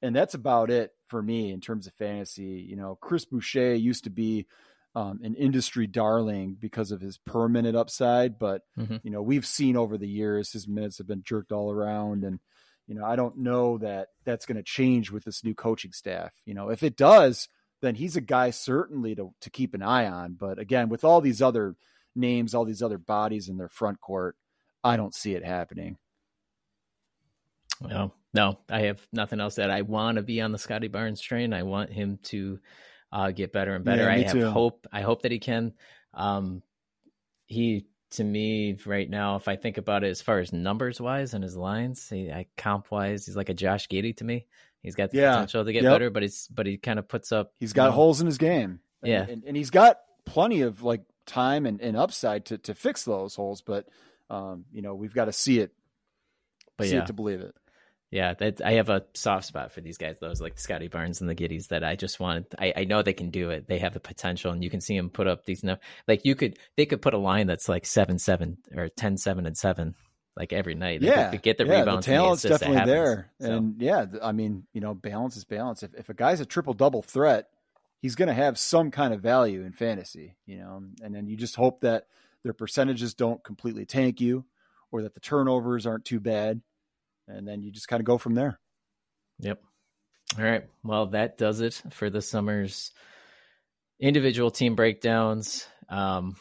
that's about it for me in terms of fantasy. You know, Chris Boucher used to be an industry darling because of his per minute upside, but you know, we've seen over the years his minutes have been jerked all around, and you know, I don't know that that's going to change with this new coaching staff. You know, if it does, then he's a guy certainly to keep an eye on. But again, with all these other names, all these other bodies in their front court, I don't see it happening. No, I have nothing else. That I want to be on the Scotty Barnes train. I want him to get better and better. I hope that he can. He, to me right now, if I think about it as far as numbers wise and his lines, comp wise, he's like a Josh Giddey to me. He's got the potential to get better, but he kind of puts up, he's got holes in his game. Yeah. And he's got plenty of like time and upside to fix those holes. But, you know, we've got to see it, it to believe it. Yeah, I have a soft spot for these guys, those like Scotty Barnes and the Giddies, that I just want. I know they can do it. They have the potential, and you can see them put up these. Like they could put a line that's like 7-7 or 10-7 and 7, like every night. They could get the rebounds. The talent's definitely there, and I mean, you know, balance is balance. If a guy's a triple-double threat, he's going to have some kind of value in fantasy, you know. And then you just hope that their percentages don't completely tank you, or that the turnovers aren't too bad. And then you just kind of go from there. Yep. All right. Well, that does it for the summer's individual team breakdowns. That's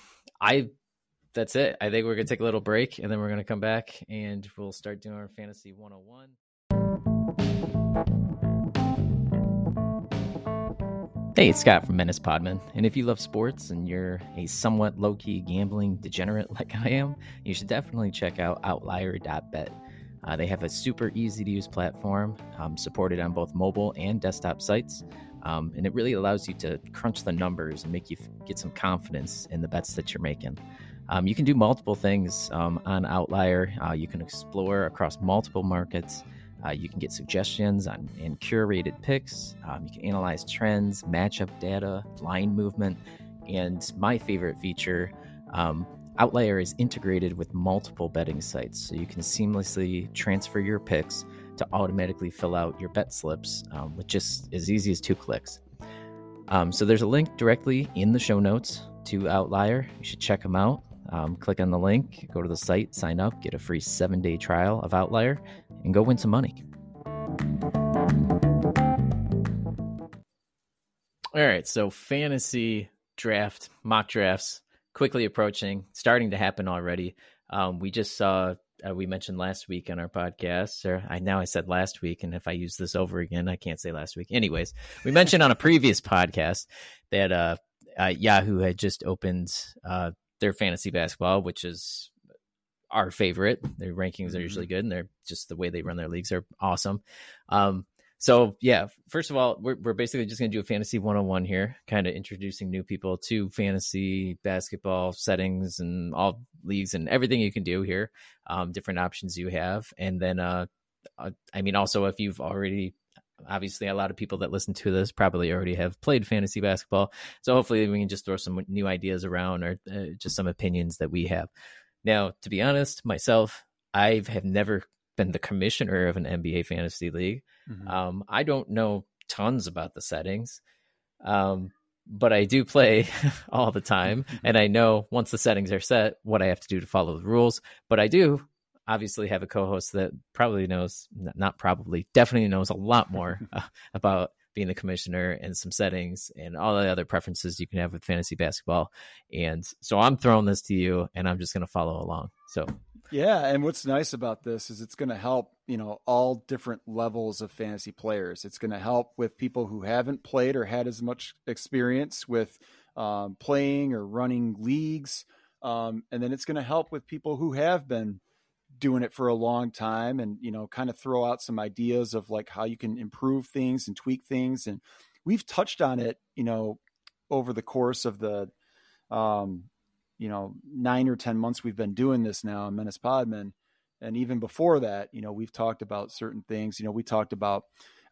it. I think we're going to take a little break, and then we're going to come back and we'll start doing our Fantasy 101. Hey, it's Scott from Menace Podmen, and if you love sports and you're a somewhat low-key gambling degenerate like I am, you should definitely check out Outlier.bet. They have a super easy to use platform, supported on both mobile and desktop sites. And it really allows you to crunch the numbers and make you get some confidence in the bets that you're making. You can do multiple things on Outlier. You can explore across multiple markets. You can get suggestions on and curated picks. You can analyze trends, matchup data, line movement. And my favorite feature, Outlier is integrated with multiple betting sites, so you can seamlessly transfer your picks to automatically fill out your bet slips with just as easy as two clicks. So there's a link directly in the show notes to Outlier. You should check them out. Click on the link, go to the site, sign up, get a free 7-day trial of Outlier, and go win some money. All right, so fantasy draft, mock drafts, quickly approaching, starting to happen already. We just saw, we mentioned last week on our podcast, or I said last week, and if I use this over again, I can't say last week. Anyways, we mentioned on a previous podcast that Yahoo had just opened their fantasy basketball, which is our favorite. Their rankings are usually good, and they're just the way they run their leagues are awesome. So yeah, first of all, we're basically just going to do a fantasy 101 here, kind of introducing new people to fantasy basketball settings and all leagues and everything you can do here, different options you have. And then, I mean, also if you've already, obviously a lot of people that listen to this probably already have played fantasy basketball. So hopefully we can just throw some new ideas around or just some opinions that we have. Now, to be honest, myself, I have never been the commissioner of an NBA fantasy league. I don't know tons about the settings, but I do play all the time. And I know once the settings are set, what I have to do to follow the rules. But I do obviously have a co-host that probably knows, not probably, definitely knows a lot more about being the commissioner and some settings and all the other preferences you can have with fantasy basketball. And so I'm throwing this to you and I'm just going to follow along. So yeah. And what's nice about this is it's going to help, you know, all different levels of fantasy players. It's going to help with people who haven't played or had as much experience with playing or running leagues. And then it's going to help with people who have been doing it for a long time and, you know, kind of throw out some ideas of like how you can improve things and tweak things. And we've touched on it, you know, over the course of the, 9 or 10 months we've been doing this now in Menace Podmen. And even before that, you know, we've talked about certain things. You know, we talked about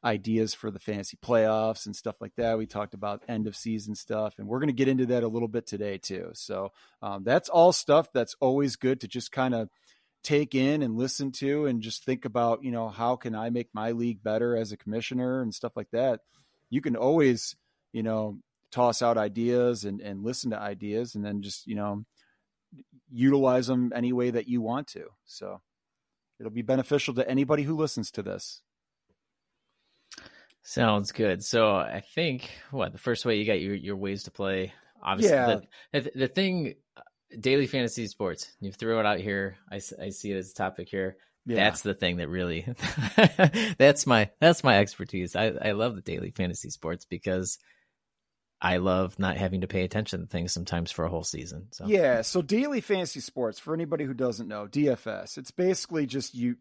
ideas for the fantasy playoffs and stuff like that. We talked about end of season stuff, and we're going to get into that a little bit today too. So that's all stuff that's always good to just kind of take in and listen to and just think about, you know, how can I make my league better as a commissioner and stuff like that. You can always, you know, toss out ideas and listen to ideas and then just, you know, utilize them any way that you want to. So it'll be beneficial to anybody who listens to this. Sounds good. So I think the first way you got your ways to play, obviously the thing, daily fantasy sports, you threw it out here. I see it as a topic here. Yeah. That's the thing that really, that's my expertise. I love the daily fantasy sports because I love not having to pay attention to things sometimes for a whole season. So yeah. So daily fantasy sports, for anybody who doesn't know, DFS, it's basically just you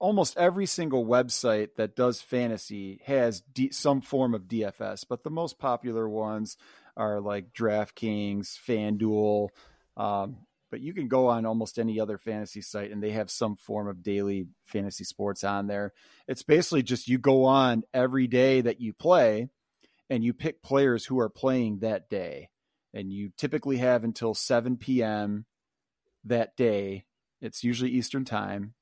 almost every single website that does fantasy has some form of DFS, but the most popular ones are like DraftKings, FanDuel. But you can go on almost any other fantasy site and they have some form of daily fantasy sports on there. It's basically just, you go on every day that you play and you pick players who are playing that day. And you typically have until 7 p.m. that day. It's usually Eastern time,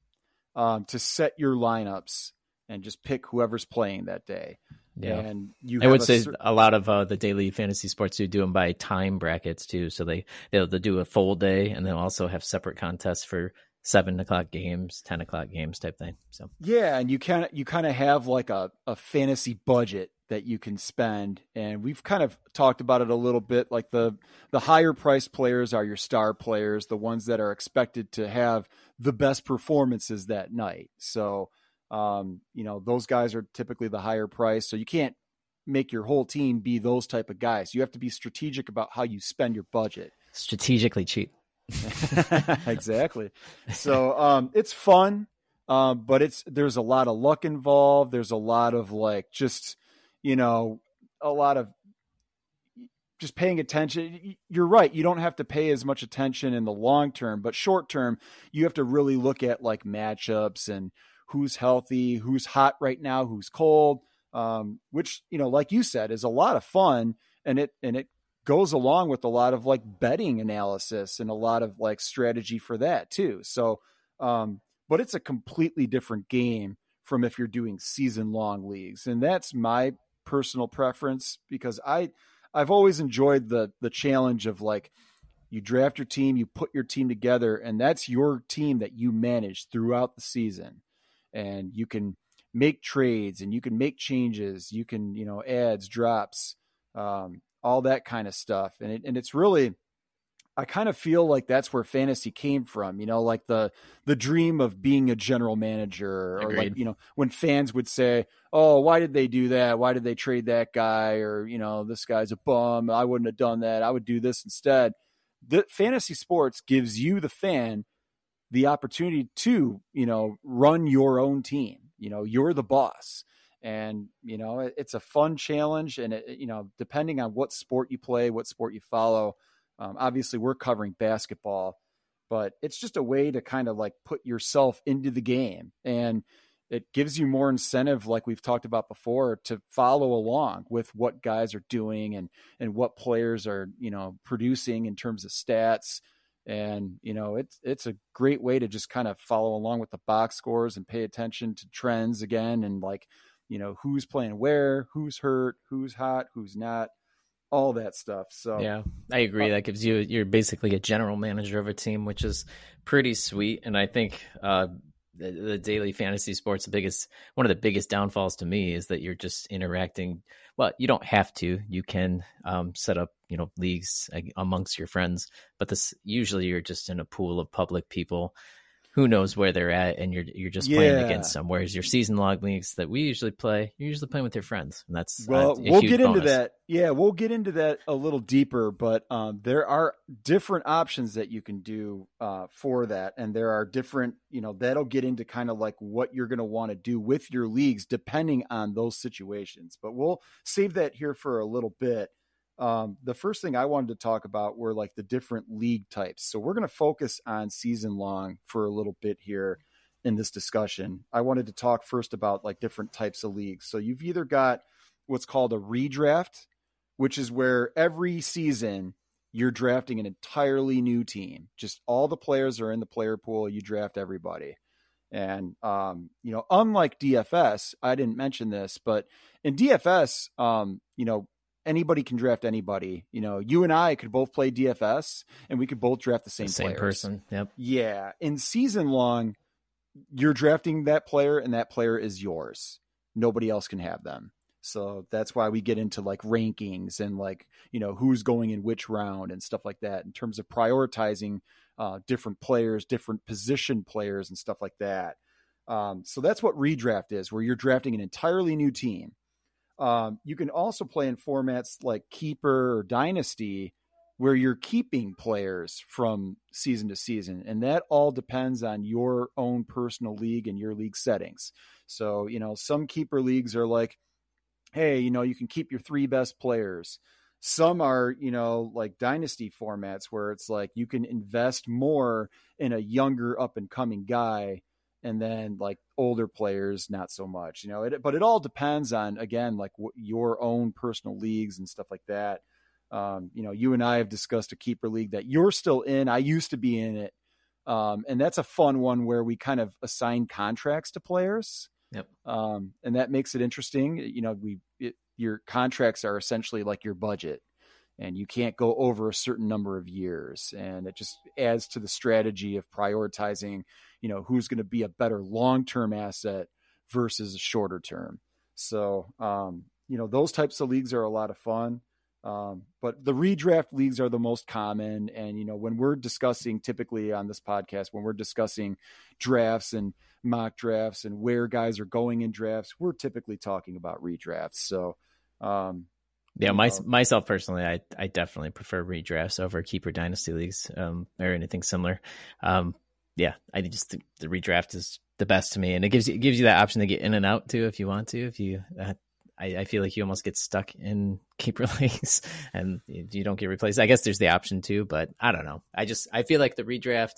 to set your lineups and just pick whoever's playing that day. Yeah. And I would say a lot of the daily fantasy sports, you do them by time brackets too. So they'll do a full day and they'll also have separate contests for 7 o'clock games, 10 o'clock games type thing. So yeah. And you kind of have like a fantasy budget that you can spend. And we've kind of talked about it a little bit, like the higher priced players are your star players, the ones that are expected to have the best performances that night. So, you know, those guys are typically the higher price. So you can't make your whole team be those type of guys. You have to be strategic about how you spend your budget. Strategically cheap. Exactly. So, it's fun. But there's a lot of luck involved. There's a lot of a lot of just paying attention. You're right. You don't have to pay as much attention in the long term, but short term, you have to really look at matchups and who's healthy, who's hot right now, who's cold, which, like you said, is a lot of fun. And it goes along with a lot of betting analysis and a lot of strategy for that too. So, but it's a completely different game from if you're doing season long leagues. And that's my personal preference, because I've always enjoyed the challenge of you draft your team, you put your team together, and that's your team that you manage throughout the season. And you can make trades and you can make changes. You can, adds, drops, all that kind of stuff. And it's really, I kind of feel like that's where fantasy came from, the dream of being a general manager, or when fans would say, oh, why did they do that? Why did they trade that guy? Or, this guy's a bum. I wouldn't have done that. I would do this instead. The fantasy sports gives you, the fan, the opportunity to, run your own team. You're the boss. And, it's a fun challenge. And, depending on what sport you play, what sport you follow, obviously we're covering basketball, but it's just a way to kind of put yourself into the game. And it gives you more incentive, like we've talked about before, to follow along with what guys are doing and what players are, producing in terms of stats. And, it's a great way to just kind of follow along with the box scores and pay attention to trends again. And who's playing where, who's hurt, who's hot, who's not, all that stuff. So yeah, I agree. That gives you, you're basically a general manager of a team, which is pretty sweet. And I think, the daily fantasy sports, one of the biggest downfalls to me is that you're just interacting. Well, you don't have to, you can set up, leagues amongst your friends, but this, usually you're just in a pool of public people who knows where they're at. And you're just playing against them. Whereas your season log leagues that we usually play, you're usually playing with your friends. And that's, we'll get into that. Yeah. We'll get into that a little deeper, but there are different options that you can do for that. And there are different, that'll get into kind of what you're going to want to do with your leagues, depending on those situations, but we'll save that here for a little bit. The first thing I wanted to talk about were the different league types. So we're going to focus on season long for a little bit here in this discussion. I wanted to talk first about different types of leagues. So you've either got what's called a redraft, which is where every season you're drafting an entirely new team. Just all the players are in the player pool. You draft everybody. And, unlike DFS, I didn't mention this, but in DFS, anybody can draft anybody. You and I could both play DFS and we could both draft the same players. Person. Yep. Yeah. In season long, you're drafting that player and that player is yours. Nobody else can have them. So that's why we get into rankings and who's going in which round and stuff like that in terms of prioritizing different players, different position players and stuff like that. So that's what redraft is, where you're drafting an entirely new team. You can also play in formats like Keeper or Dynasty, where you're keeping players from season to season. And that all depends on your own personal league and your league settings. So, some Keeper leagues are hey, you can keep your three best players. Some are, Dynasty formats where it's you can invest more in a younger up and coming guy, and then older players, not so much, but it all depends on, again, your own personal leagues and stuff like that. You and I have discussed a keeper league that you're still in. I used to be in it. And that's a fun one where we kind of assign contracts to players. Yep. And that makes it interesting. Your contracts are essentially your budget, and you can't go over a certain number of years. And it just adds to the strategy of prioritizing, who's going to be a better long-term asset versus a shorter term. So, those types of leagues are a lot of fun. But the redraft leagues are the most common. And, when we're discussing typically on this podcast, when we're discussing drafts and mock drafts and where guys are going in drafts, we're typically talking about redrafts. So, yeah, myself personally, I definitely prefer redrafts over keeper dynasty leagues or anything similar. I just think the redraft is the best to me. And it gives you that option to get in and out too, if you want to. If you, I feel like you almost get stuck in keeper leagues and you don't get replaced. I guess there's the option too, but I don't know. I feel like the redraft,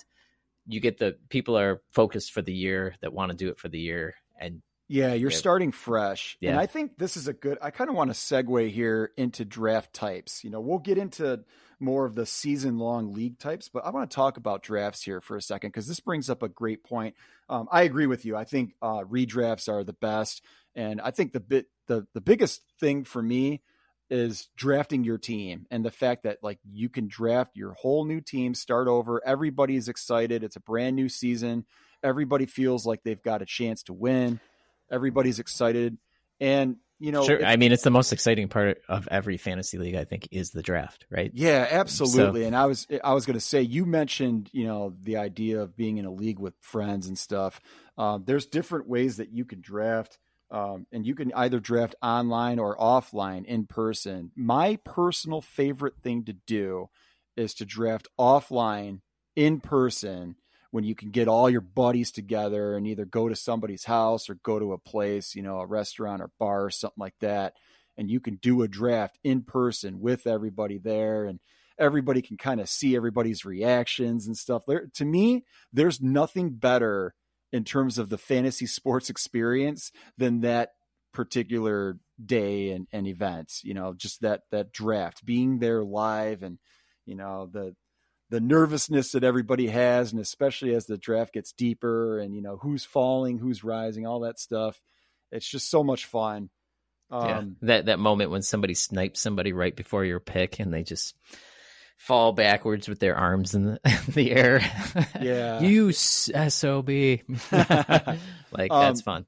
you get the people are focused for the year that want to do it for the year. And yeah, you're starting fresh. Yeah. And I think this is I kind of want to segue here into draft types. You know, we'll get into more of the season long league types, but I want to talk about drafts here for a second, because this brings up a great point. I agree with you. I think redrafts are the best. And I think the biggest thing for me is drafting your team, and the fact that like you can draft your whole new team, start over. Everybody's excited. It's a brand new season. Everybody feels like they've got a chance to win. Everybody's excited. And, you know, sure. I mean, it's the most exciting part of every fantasy league, I think, is the draft, right? Yeah, absolutely. So, and I was going to say, you mentioned, you know, the idea of being in a league with friends and stuff. There's different ways that you can draft. And you can either draft online or offline, in person. My personal favorite thing to do is to draft offline in person, when you can get all your buddies together and either go to somebody's house or go to a place, you know, a restaurant or bar or something like that. And you can do a draft in person with everybody there, and everybody can kind of see everybody's reactions and stuff. To me, there's nothing better in terms of the fantasy sports experience than that particular day and events, you know, just that draft, being there live, and, you know, the nervousness that everybody has. And especially as the draft gets deeper and, you know, who's falling, who's rising, all that stuff. It's just so much fun. Yeah, that moment when somebody snipes somebody right before your pick and they just fall backwards with their arms in the air. Yeah. You SOB. Like, that's fun.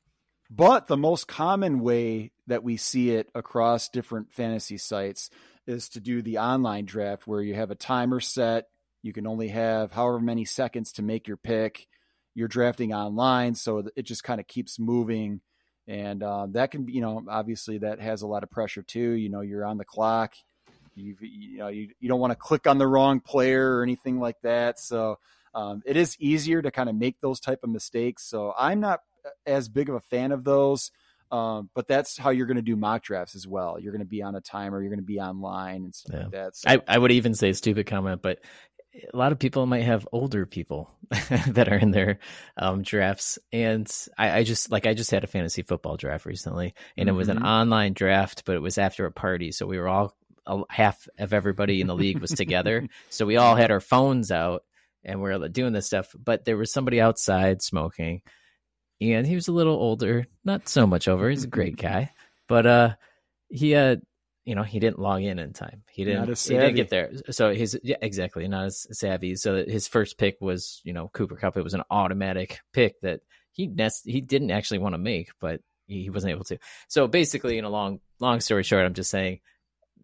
But the most common way that we see it across different fantasy sites is to do the online draft, where you have a timer set. You can only have however many seconds to make your pick. You're drafting online, so it just kind of keeps moving. And that can be, you know, obviously that has a lot of pressure too. You know, you're on the clock. You don't want to click on the wrong player or anything like that. So it is easier to kind of make those type of mistakes. So I'm not as big of a fan of those, but that's how you're going to do mock drafts as well. You're going to be on a timer, you're going to be online and stuff like that. So I would even say stupid comment, but a lot of people might have older people that are in their drafts. And I just had a fantasy football draft recently, and it was an online draft, but it was after a party. So we were all, half of everybody in the league was together. So we all had our phones out and we're doing this stuff, but there was somebody outside smoking, and he was a little older, not so much over. He's a great guy, but he had, you know, he didn't log in time. He didn't get there. So exactly. Not as savvy. So his first pick was, you know, Cooper Kupp. It was an automatic pick that he didn't actually want to make, but he wasn't able to. So basically, in a long story short, I'm just saying,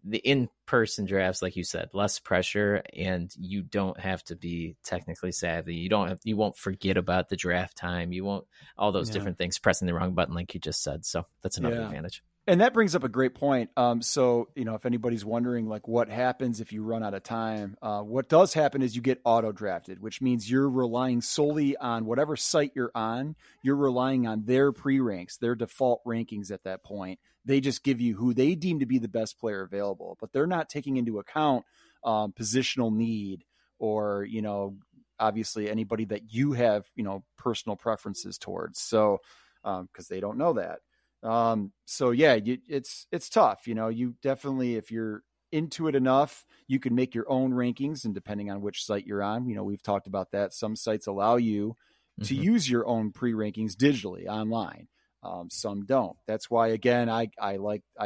the in-person drafts, like you said, less pressure, and you don't have to be technically savvy. You won't forget about the draft time. You won't all those different things, pressing the wrong button, like you just said. So that's another advantage. And that brings up a great point. So, you know, if anybody's wondering, like, what happens if you run out of time, what does happen is you get auto drafted, which means you're relying solely on whatever site you're on. You're relying on their pre-ranks, their default rankings at that point. They just give you who they deem to be the best player available, but they're not taking into account positional need or, you know, obviously anybody that you have, you know, personal preferences towards. So, because they don't know that. So yeah, it's tough. You know, you definitely, if you're into it enough, you can make your own rankings, and depending on which site you're on, you know, we've talked about that. Some sites allow you to use your own pre-rankings digitally online. Some don't. That's why, again, I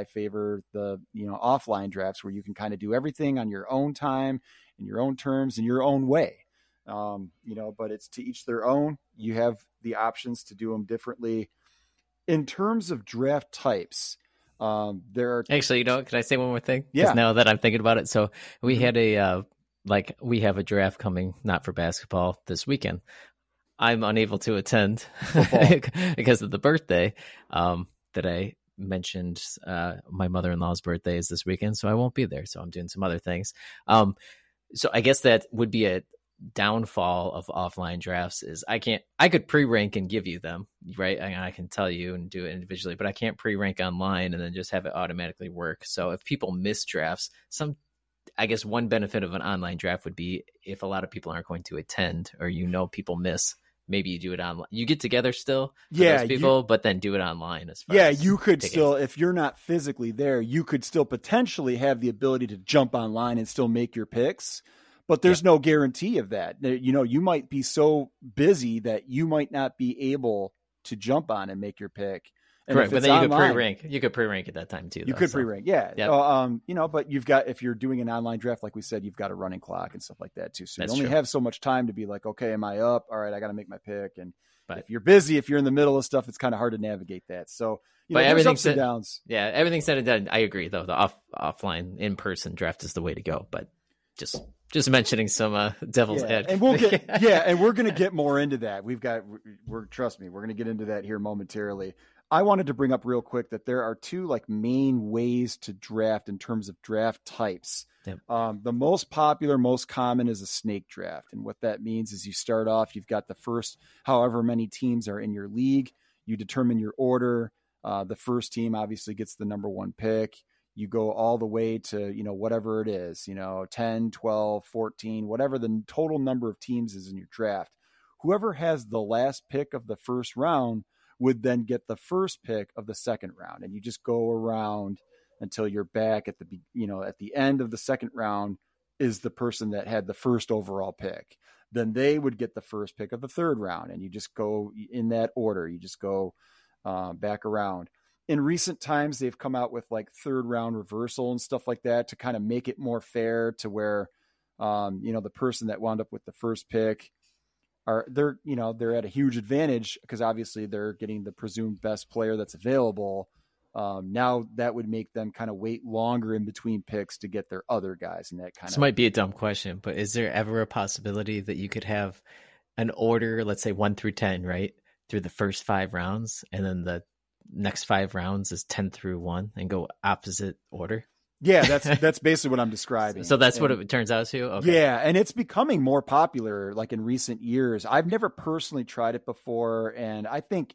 favor the, you know, offline drafts, where you can kind of do everything on your own time and your own terms and your own way. You know, but it's to each their own. You have the options to do them differently. In terms of draft types, there are actually, you know, can I say one more thing? Yeah. Now that I'm thinking about it. So we had we have a draft coming, not for basketball this weekend. I'm unable to attend because of the birthday that I mentioned. My mother-in-law's birthday is this weekend, so I won't be there. So I'm doing some other things. So I guess that would be downfall of offline drafts is I could pre-rank and give you them, right? I can tell you and do it individually, but I can't pre-rank online and then just have it automatically work. So if people miss drafts, I guess one benefit of an online draft would be if a lot of people aren't going to attend, or, you know, people miss, maybe you do it online. You get together still for those people, but then do it online as far as you could still, if you're not physically there, you could still potentially have the ability to jump online and still make your picks. But there's no guarantee of that. You know, you might be so busy that you might not be able to jump on and make your pick. And correct, but then you could pre-rank. You could pre-rank at that time too. Pre-rank, yeah. Yep. You know, but you've got, if you're doing an online draft, like we said, you've got a running clock and stuff like that too. So you only have so much time to be like, okay, am I up? All right, I got to make my pick. And if you're busy, if you're in the middle of stuff, it's kind of hard to navigate that. So you know, there's ups and downs. Yeah, everything said and done, I agree though. The offline, in-person draft is the way to go. But just mentioning some devil's head, and we'll get and we're gonna get more into that. Trust me, we're gonna get into that here momentarily. I wanted to bring up real quick that there are two like main ways to draft in terms of draft types. Yep. The most popular, most common is a snake draft. And what that means is you start off, you've got the first, however many teams are in your league. You determine your order. The first team obviously gets the number one pick. You go all the way to, you know, whatever it is, you know, 10, 12, 14, whatever the total number of teams is in your draft. Whoever has the last pick of the first round would then get the first pick of the second round. And you just go around until you're back at the, you know, at the end of the second round is the person that had the first overall pick. Then they would get the first pick of the third round. And you just go in that order. You just go back around. In recent times, they've come out with like third round reversal and stuff like that to kind of make it more fair to where, you know, the person that wound up with the first pick, they're at a huge advantage because obviously they're getting the presumed best player that's available. Now that would make them kind of wait longer in between picks to get their other guys. And that kind of, this might be a dumb question, but is there ever a possibility that you could have an order, let's say 1 through 10, right, through the first 5 rounds, and then the next 5 rounds is 10 through 1, and go opposite order? Yeah, that's basically what I'm describing. So that's what it turns out to? Okay. Yeah, and it's becoming more popular like in recent years. I've never personally tried it before, and I think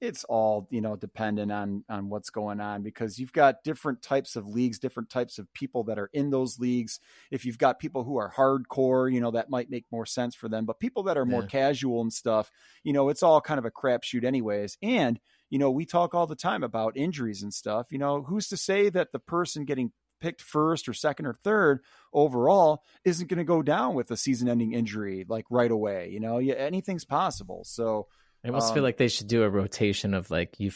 it's all, you know, dependent on what's going on, because you've got different types of leagues, different types of people that are in those leagues. If you've got people who are hardcore, you know, that might make more sense for them, but people that are more casual and stuff, you know, it's all kind of a crapshoot anyways. And you know, we talk all the time about injuries and stuff. You know, who's to say that the person getting picked first or second or third overall isn't going to go down with a season-ending injury like right away? You know, anything's possible. So I almost feel like they should do a rotation of like you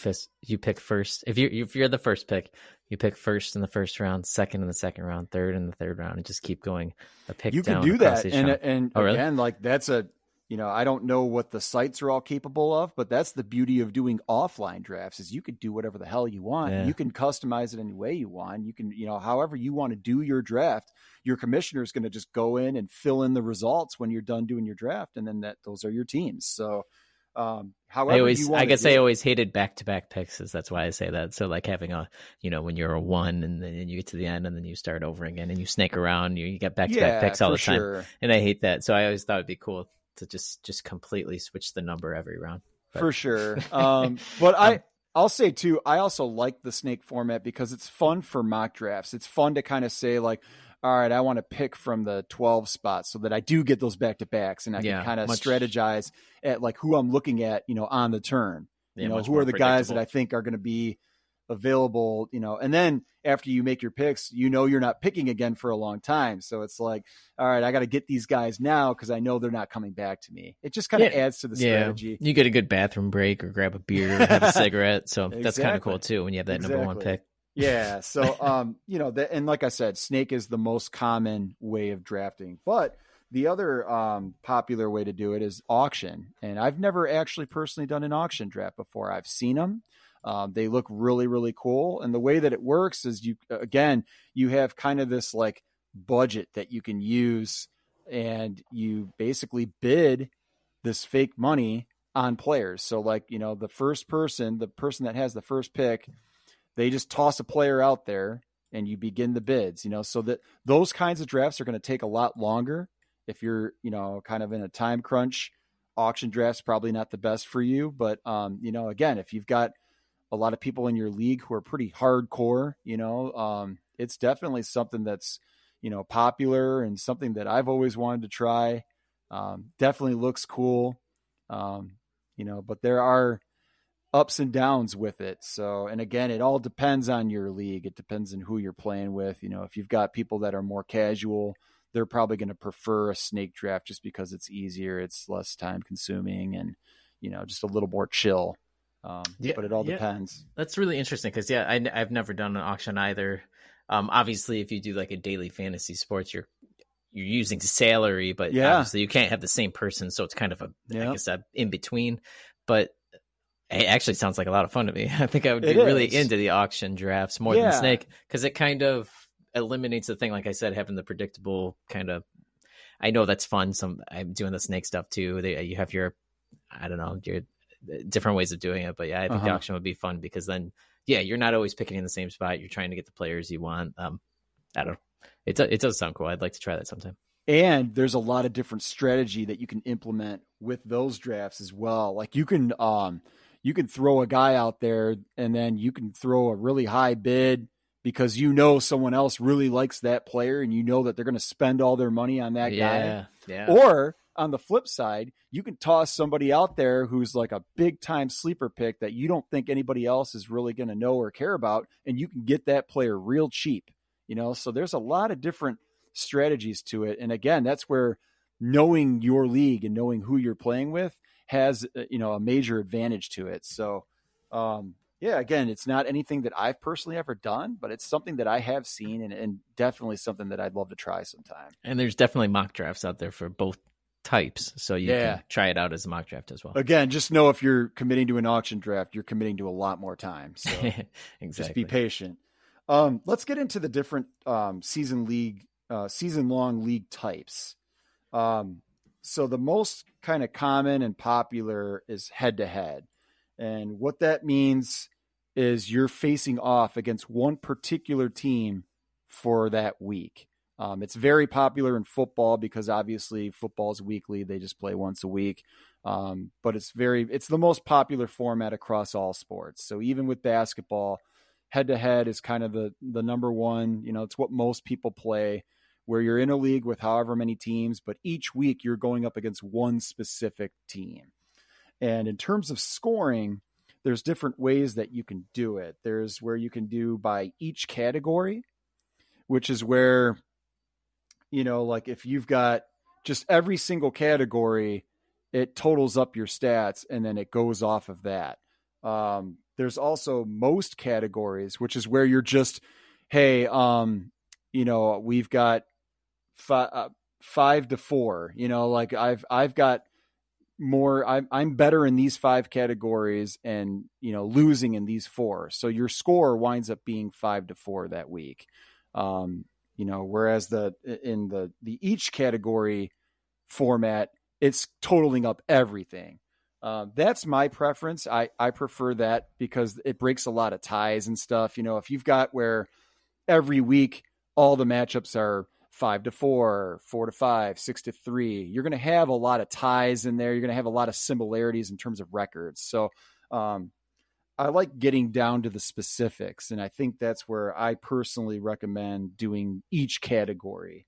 pick first. If you're the first pick, you pick first in the first round, second in the second round, third in the third round, and just keep going. A pick. You can do that, and again, like that's a. You know, I don't know what the sites are all capable of, but that's the beauty of doing offline drafts is you could do whatever the hell you want. Yeah. You can customize it any way you want. You can, you know, however you want to do your draft, your commissioner is going to just go in and fill in the results when you're done doing your draft. And then those are your teams. So I always hated back-to-back picks. That's why I say that. So like having a, you know, when you're a one and then you get to the end and then you start over again and you snake around, you get back-to-back picks all the time. Sure. And I hate that. So I always thought it'd be cool to just completely switch the number every round. But. For sure. But I'll say too, I also like the snake format because it's fun for mock drafts. It's fun to kind of say like, all right, I want to pick from the 12 spots so that I do get those back-to-backs, and I can kind of strategize at like who I'm looking at, you know, on the turn, you know, who are the guys that I think are going to be available, you know, and then after you make your picks, you know, you're not picking again for a long time. So it's like, all right, I got to get these guys now because I know they're not coming back to me. It just kind of adds to the strategy. You get a good bathroom break or grab a beer and have a cigarette. So that's kind of cool too when you have that number one pick. Yeah. So, you know, and like I said, snake is the most common way of drafting, but the other popular way to do it is auction. And I've never actually personally done an auction draft before. I've seen them. They look really, really cool. And the way that it works is you have kind of this like budget that you can use, and you basically bid this fake money on players. So like, you know, the person that has the first pick, they just toss a player out there and you begin the bids, you know, so that those kinds of drafts are going to take a lot longer. if you're, you know, kind of in a time crunch, auction draft's probably not the best for you. But, you know, again, if you've got a lot of people in your league who are pretty hardcore, you know, it's definitely something that's, you know, popular and something that I've always wanted to try. Definitely looks cool. You know, but there are ups and downs with it. So, and again, it all depends on your league. It depends on who you're playing with. You know, if you've got people that are more casual, they're probably going to prefer a snake draft just because it's easier. It's less time consuming and, you know, just a little more chill. But it all depends. That's really interesting. Cause I've never done an auction either. Obviously if you do like a daily fantasy sports, you're using salary, but obviously you can't have the same person. So it's kind of I guess a in between, but it actually sounds like a lot of fun to me. I think I would be really into the auction drafts more than snake, because it kind of eliminates the thing. Like I said, having the predictable kind of, I know that's fun. I'm doing the snake stuff too. You have your, I don't know, your different ways of doing it, but I think the auction would be fun because then, you're not always picking in the same spot. You're trying to get the players you want. I don't know. It does sound cool. I'd like to try that sometime. And there's a lot of different strategy that you can implement with those drafts as well. Like you can throw a guy out there and then you can throw a really high bid because you know someone else really likes that player and you know that they're going to spend all their money on that guy. Yeah. Or on the flip side, you can toss somebody out there who's like a big time sleeper pick that you don't think anybody else is really going to know or care about, and you can get that player real cheap. You know, so there's a lot of different strategies to it. And again, that's where knowing your league and knowing who you're playing with has, you know, a major advantage to it. So, again, it's not anything that I've personally ever done, but it's something that I have seen and definitely something that I'd love to try sometime. And there's definitely mock drafts out there for both types. So you can try it out as a mock draft as well. Again, just know if you're committing to an auction draft, you're committing to a lot more time. So exactly. Just be patient. Let's get into the different season long league types. So the most kind of common and popular is head to head. And what that means is you're facing off against one particular team for that week. It's very popular in football because obviously football's weekly. They just play once a week. But it's the most popular format across all sports. So even with basketball, head-to-head is kind of the number one. You know, it's what most people play, where you're in a league with however many teams, but each week you're going up against one specific team. And in terms of scoring, there's different ways that you can do it. There's where you can do by each category, which is where, you know, like if you've got just every single category, it totals up your stats and then it goes off of that. There's also most categories, which is where you're just, hey, you know, we've got 5 to 4, you know, like I've got more, I'm better in these 5 categories and, you know, losing in these 4. So your score winds up being 5 to 4 that week. You know, whereas in the each category format, it's totaling up everything. That's my preference. I prefer that because it breaks a lot of ties and stuff. You know, if you've got where every week all the matchups are 5 to 4, 4 to 5, 6 to 3, you're going to have a lot of ties in there. You're going to have a lot of similarities in terms of records. So I like getting down to the specifics. And I think that's where I personally recommend doing each category.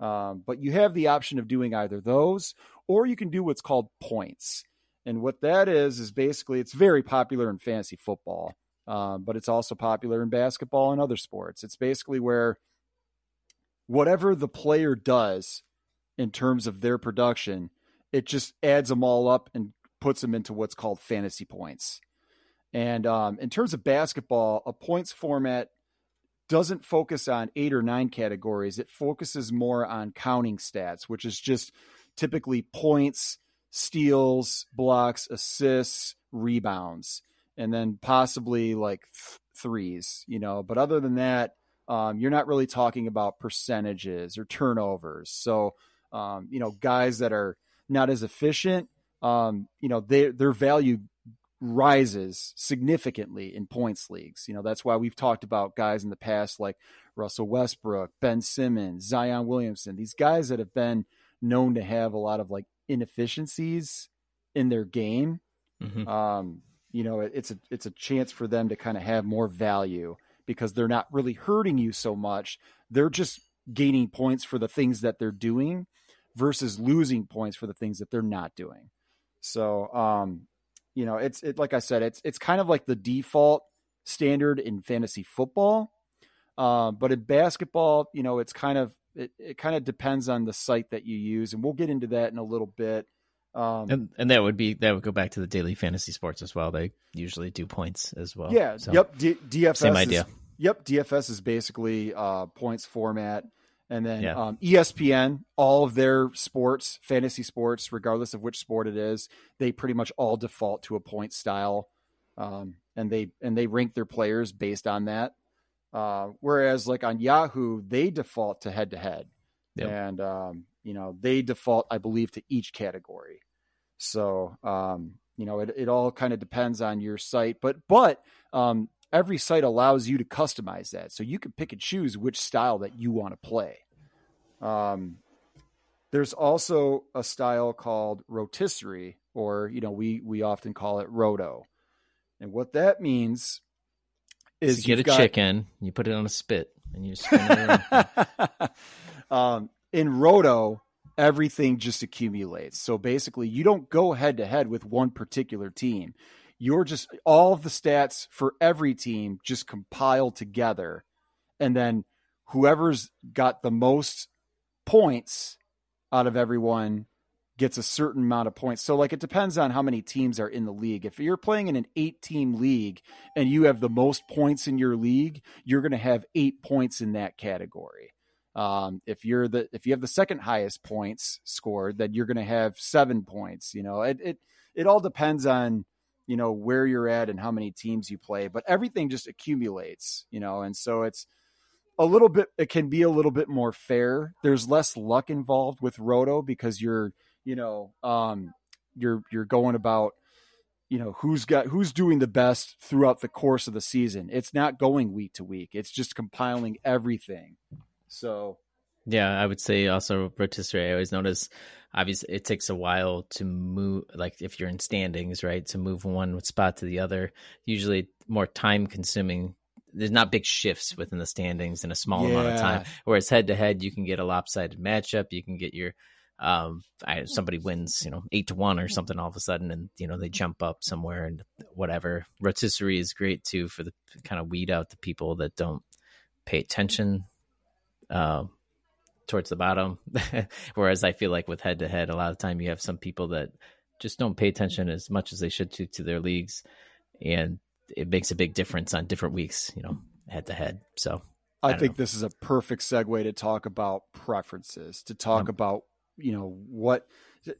But you have the option of doing either those, or you can do what's called points. And what that is basically, it's very popular in fantasy football, but it's also popular in basketball and other sports. It's basically where whatever the player does in terms of their production, it just adds them all up and puts them into what's called fantasy points. And in terms of basketball, a points format doesn't focus on 8 or 9 categories. It focuses more on counting stats, which is just typically points, steals, blocks, assists, rebounds, and then possibly like threes, you know, but other than that, you're not really talking about percentages or turnovers. So, you know, guys that are not as efficient, you know, their value rises significantly in points leagues. You know, that's why we've talked about guys in the past, like Russell Westbrook, Ben Simmons, Zion Williamson, these guys that have been known to have a lot of like inefficiencies in their game. Mm-hmm. You know, it's a chance for them to kind of have more value because they're not really hurting you so much. They're just gaining points for the things that they're doing versus losing points for the things that they're not doing. So, you know, it's like I said, it's kind of like the default standard in fantasy football. But in basketball, you know, it kind of depends on the site that you use, and we'll get into that in a little bit. And that would go back to the daily fantasy sports as well. They usually do points as well. Yeah. So, yep. DFS. Same idea. Yep. DFS is basically points format. And then ESPN, all of their sports, fantasy sports, regardless of which sport it is, they pretty much all default to a point style. And they rank their players based on that. Whereas like on Yahoo, they default to head to head. And, you know, they default, I believe, to each category. So, you know, it all kind of depends on your site, but every site allows you to customize that. So you can pick and choose which style that you want to play. There's also a style called rotisserie, or, you know, we often call it roto. And what that means is you get a chicken, you put it on a spit, and you spin it around. In roto, everything just accumulates. So basically you don't go head to head with one particular team. You're just all of the stats for every team just compiled together. And then whoever's got the most points out of everyone gets a certain amount of points. So like, it depends on how many teams are in the league. If you're playing in an 8-team league and you have the most points in your league, you're going to have 8 points in that category. If you have the second highest points scored, then you're going to have 7 points. You know, it all depends on, you know, where you're at and how many teams you play, but everything just accumulates, you know? And so it can be a little bit more fair. There's less luck involved with roto because you're going about, you know, who's doing the best throughout the course of the season. It's not going week to week. It's just compiling everything. So, yeah, I would say also rotisserie. I always notice, obviously, it takes a while to move, like if you're in standings, right, to move one spot to the other, usually more time consuming. There's not big shifts within the standings in a small amount of time. Whereas head to head, you can get a lopsided matchup. You can get your somebody wins, you know, 8-1 or something all of a sudden. And, you know, they jump up somewhere and whatever. Rotisserie is great, too, for the kind of weed out the people that don't pay attention towards the bottom. Whereas I feel like with head to head, a lot of time you have some people that just don't pay attention as much as they should to their leagues. And it makes a big difference on different weeks, you know, head to head. So I think this is a perfect segue to talk about preferences, to talk about, you know, what,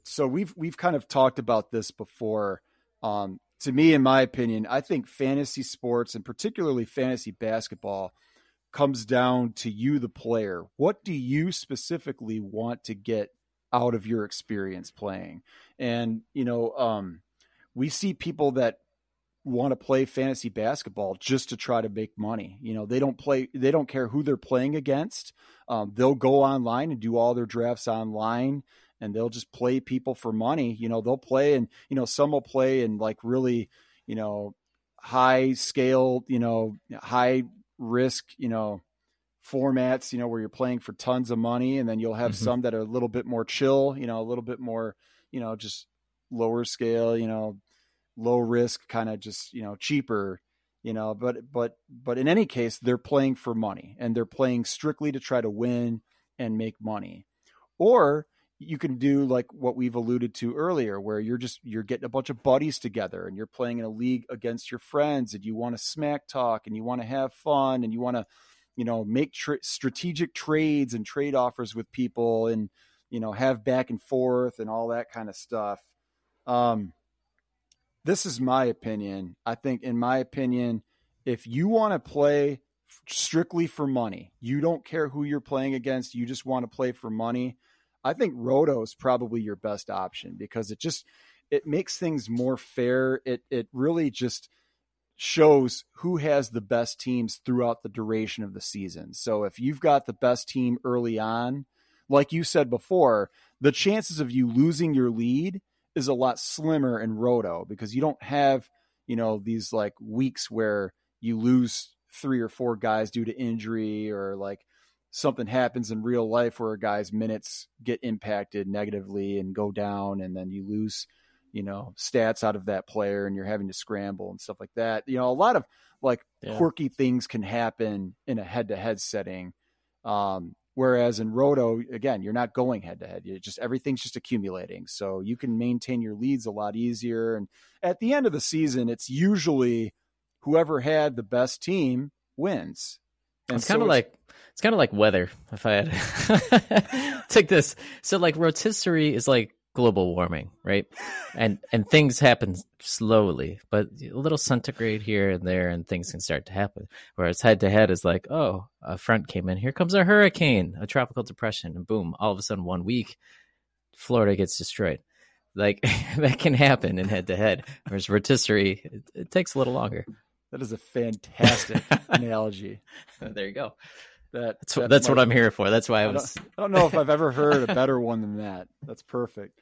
so we've kind of talked about this before. To me, in my opinion, I think fantasy sports and particularly fantasy basketball comes down to you, the player. What do you specifically want to get out of your experience playing? And, you know, we see people that want to play fantasy basketball just to try to make money. You know, they don't care who they're playing against. They'll go online and do all their drafts online, and they'll just play people for money. You know, they'll play, and, you know, some will play in like really, you know, high scale, you know, high risk, you know, formats, you know, where you're playing for tons of money. And then you'll have some that are a little bit more chill, you know, a little bit more, you know, just lower scale, you know, low risk, kind of just, you know, cheaper, you know, but in any case, they're playing for money, and they're playing strictly to try to win and make money. Or you can do like what we've alluded to earlier, where you're getting a bunch of buddies together and you're playing in a league against your friends, and you want to smack talk, and you want to have fun, and you want to, you know, make strategic trades and trade offers with people, and, you know, have back and forth and all that kind of stuff. This is my opinion. I think, in my opinion, if you want to play strictly for money, you don't care who you're playing against, you just want to play for money, I think roto is probably your best option, because it makes things more fair. It really just shows who has the best teams throughout the duration of the season. So if you've got the best team early on, like you said before, the chances of you losing your lead is a lot slimmer in roto because you don't have, you know, these like weeks where you lose 3 or 4 guys due to injury or like something happens in real life where a guy's minutes get impacted negatively and go down and then you lose, you know, stats out of that player and you're having to scramble and stuff like that. You know, a lot of like quirky things can happen in a head-to-head setting. Whereas in roto, again, you're not going head-to-head. You just, everything's just accumulating. So you can maintain your leads a lot easier. And at the end of the season, it's usually whoever had the best team wins. And it's kind of like weather. If I had take this, so like rotisserie is like global warming, right? And things happen slowly, but a little centigrade here and there, and things can start to happen. Whereas head to head is like, oh, a front came in, here comes a hurricane, a tropical depression, and boom, all of a sudden 1 week, Florida gets destroyed. Like that can happen in head to head. Whereas rotisserie, it takes a little longer. That is a fantastic analogy. There you go. That's what I'm here for. That's why I don't know if I've ever heard a better one than that. That's perfect.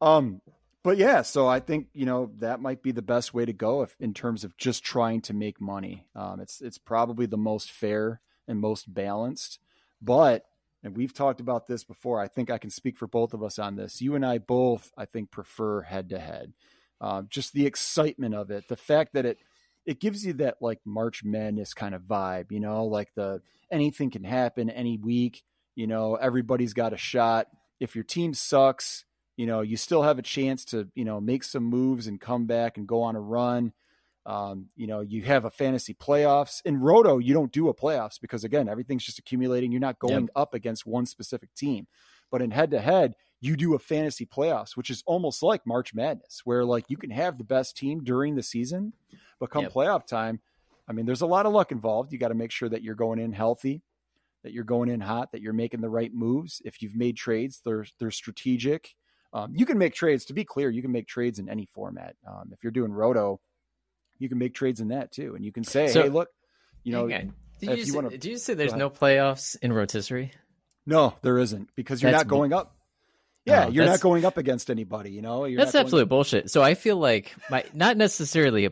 But yeah, so I think, you know, that might be the best way to go if, in terms of just trying to make money. It's probably the most fair and most balanced, but, and we've talked about this before, I think I can speak for both of us on this. You and I both, I think, prefer head to head. Just the excitement of it, the fact that it gives you that like March Madness kind of vibe, you know, like the anything can happen any week, you know, everybody's got a shot. If your team sucks, you know, you still have a chance to, you know, make some moves and come back and go on a run. You know, you have a fantasy playoffs. In roto, you don't do a playoffs because, again, everything's just accumulating. You're not going up against one specific team. But in head to head, you do a fantasy playoffs, which is almost like March Madness, where like you can have the best team during the season, but come playoff time, I mean, there's a lot of luck involved. You got to make sure that you're going in healthy, that you're going in hot, that you're making the right moves. If you've made trades, they're strategic. You can make trades. To be clear, you can make trades in any format. If you're doing roto, you can make trades in that too, and you can say, "Hey, look, you know, do you say there's no playoffs in rotisserie?" No, there isn't, because you're not going up. Yeah, you're not going up against anybody, you know? That's absolute bullshit. So I feel like not necessarily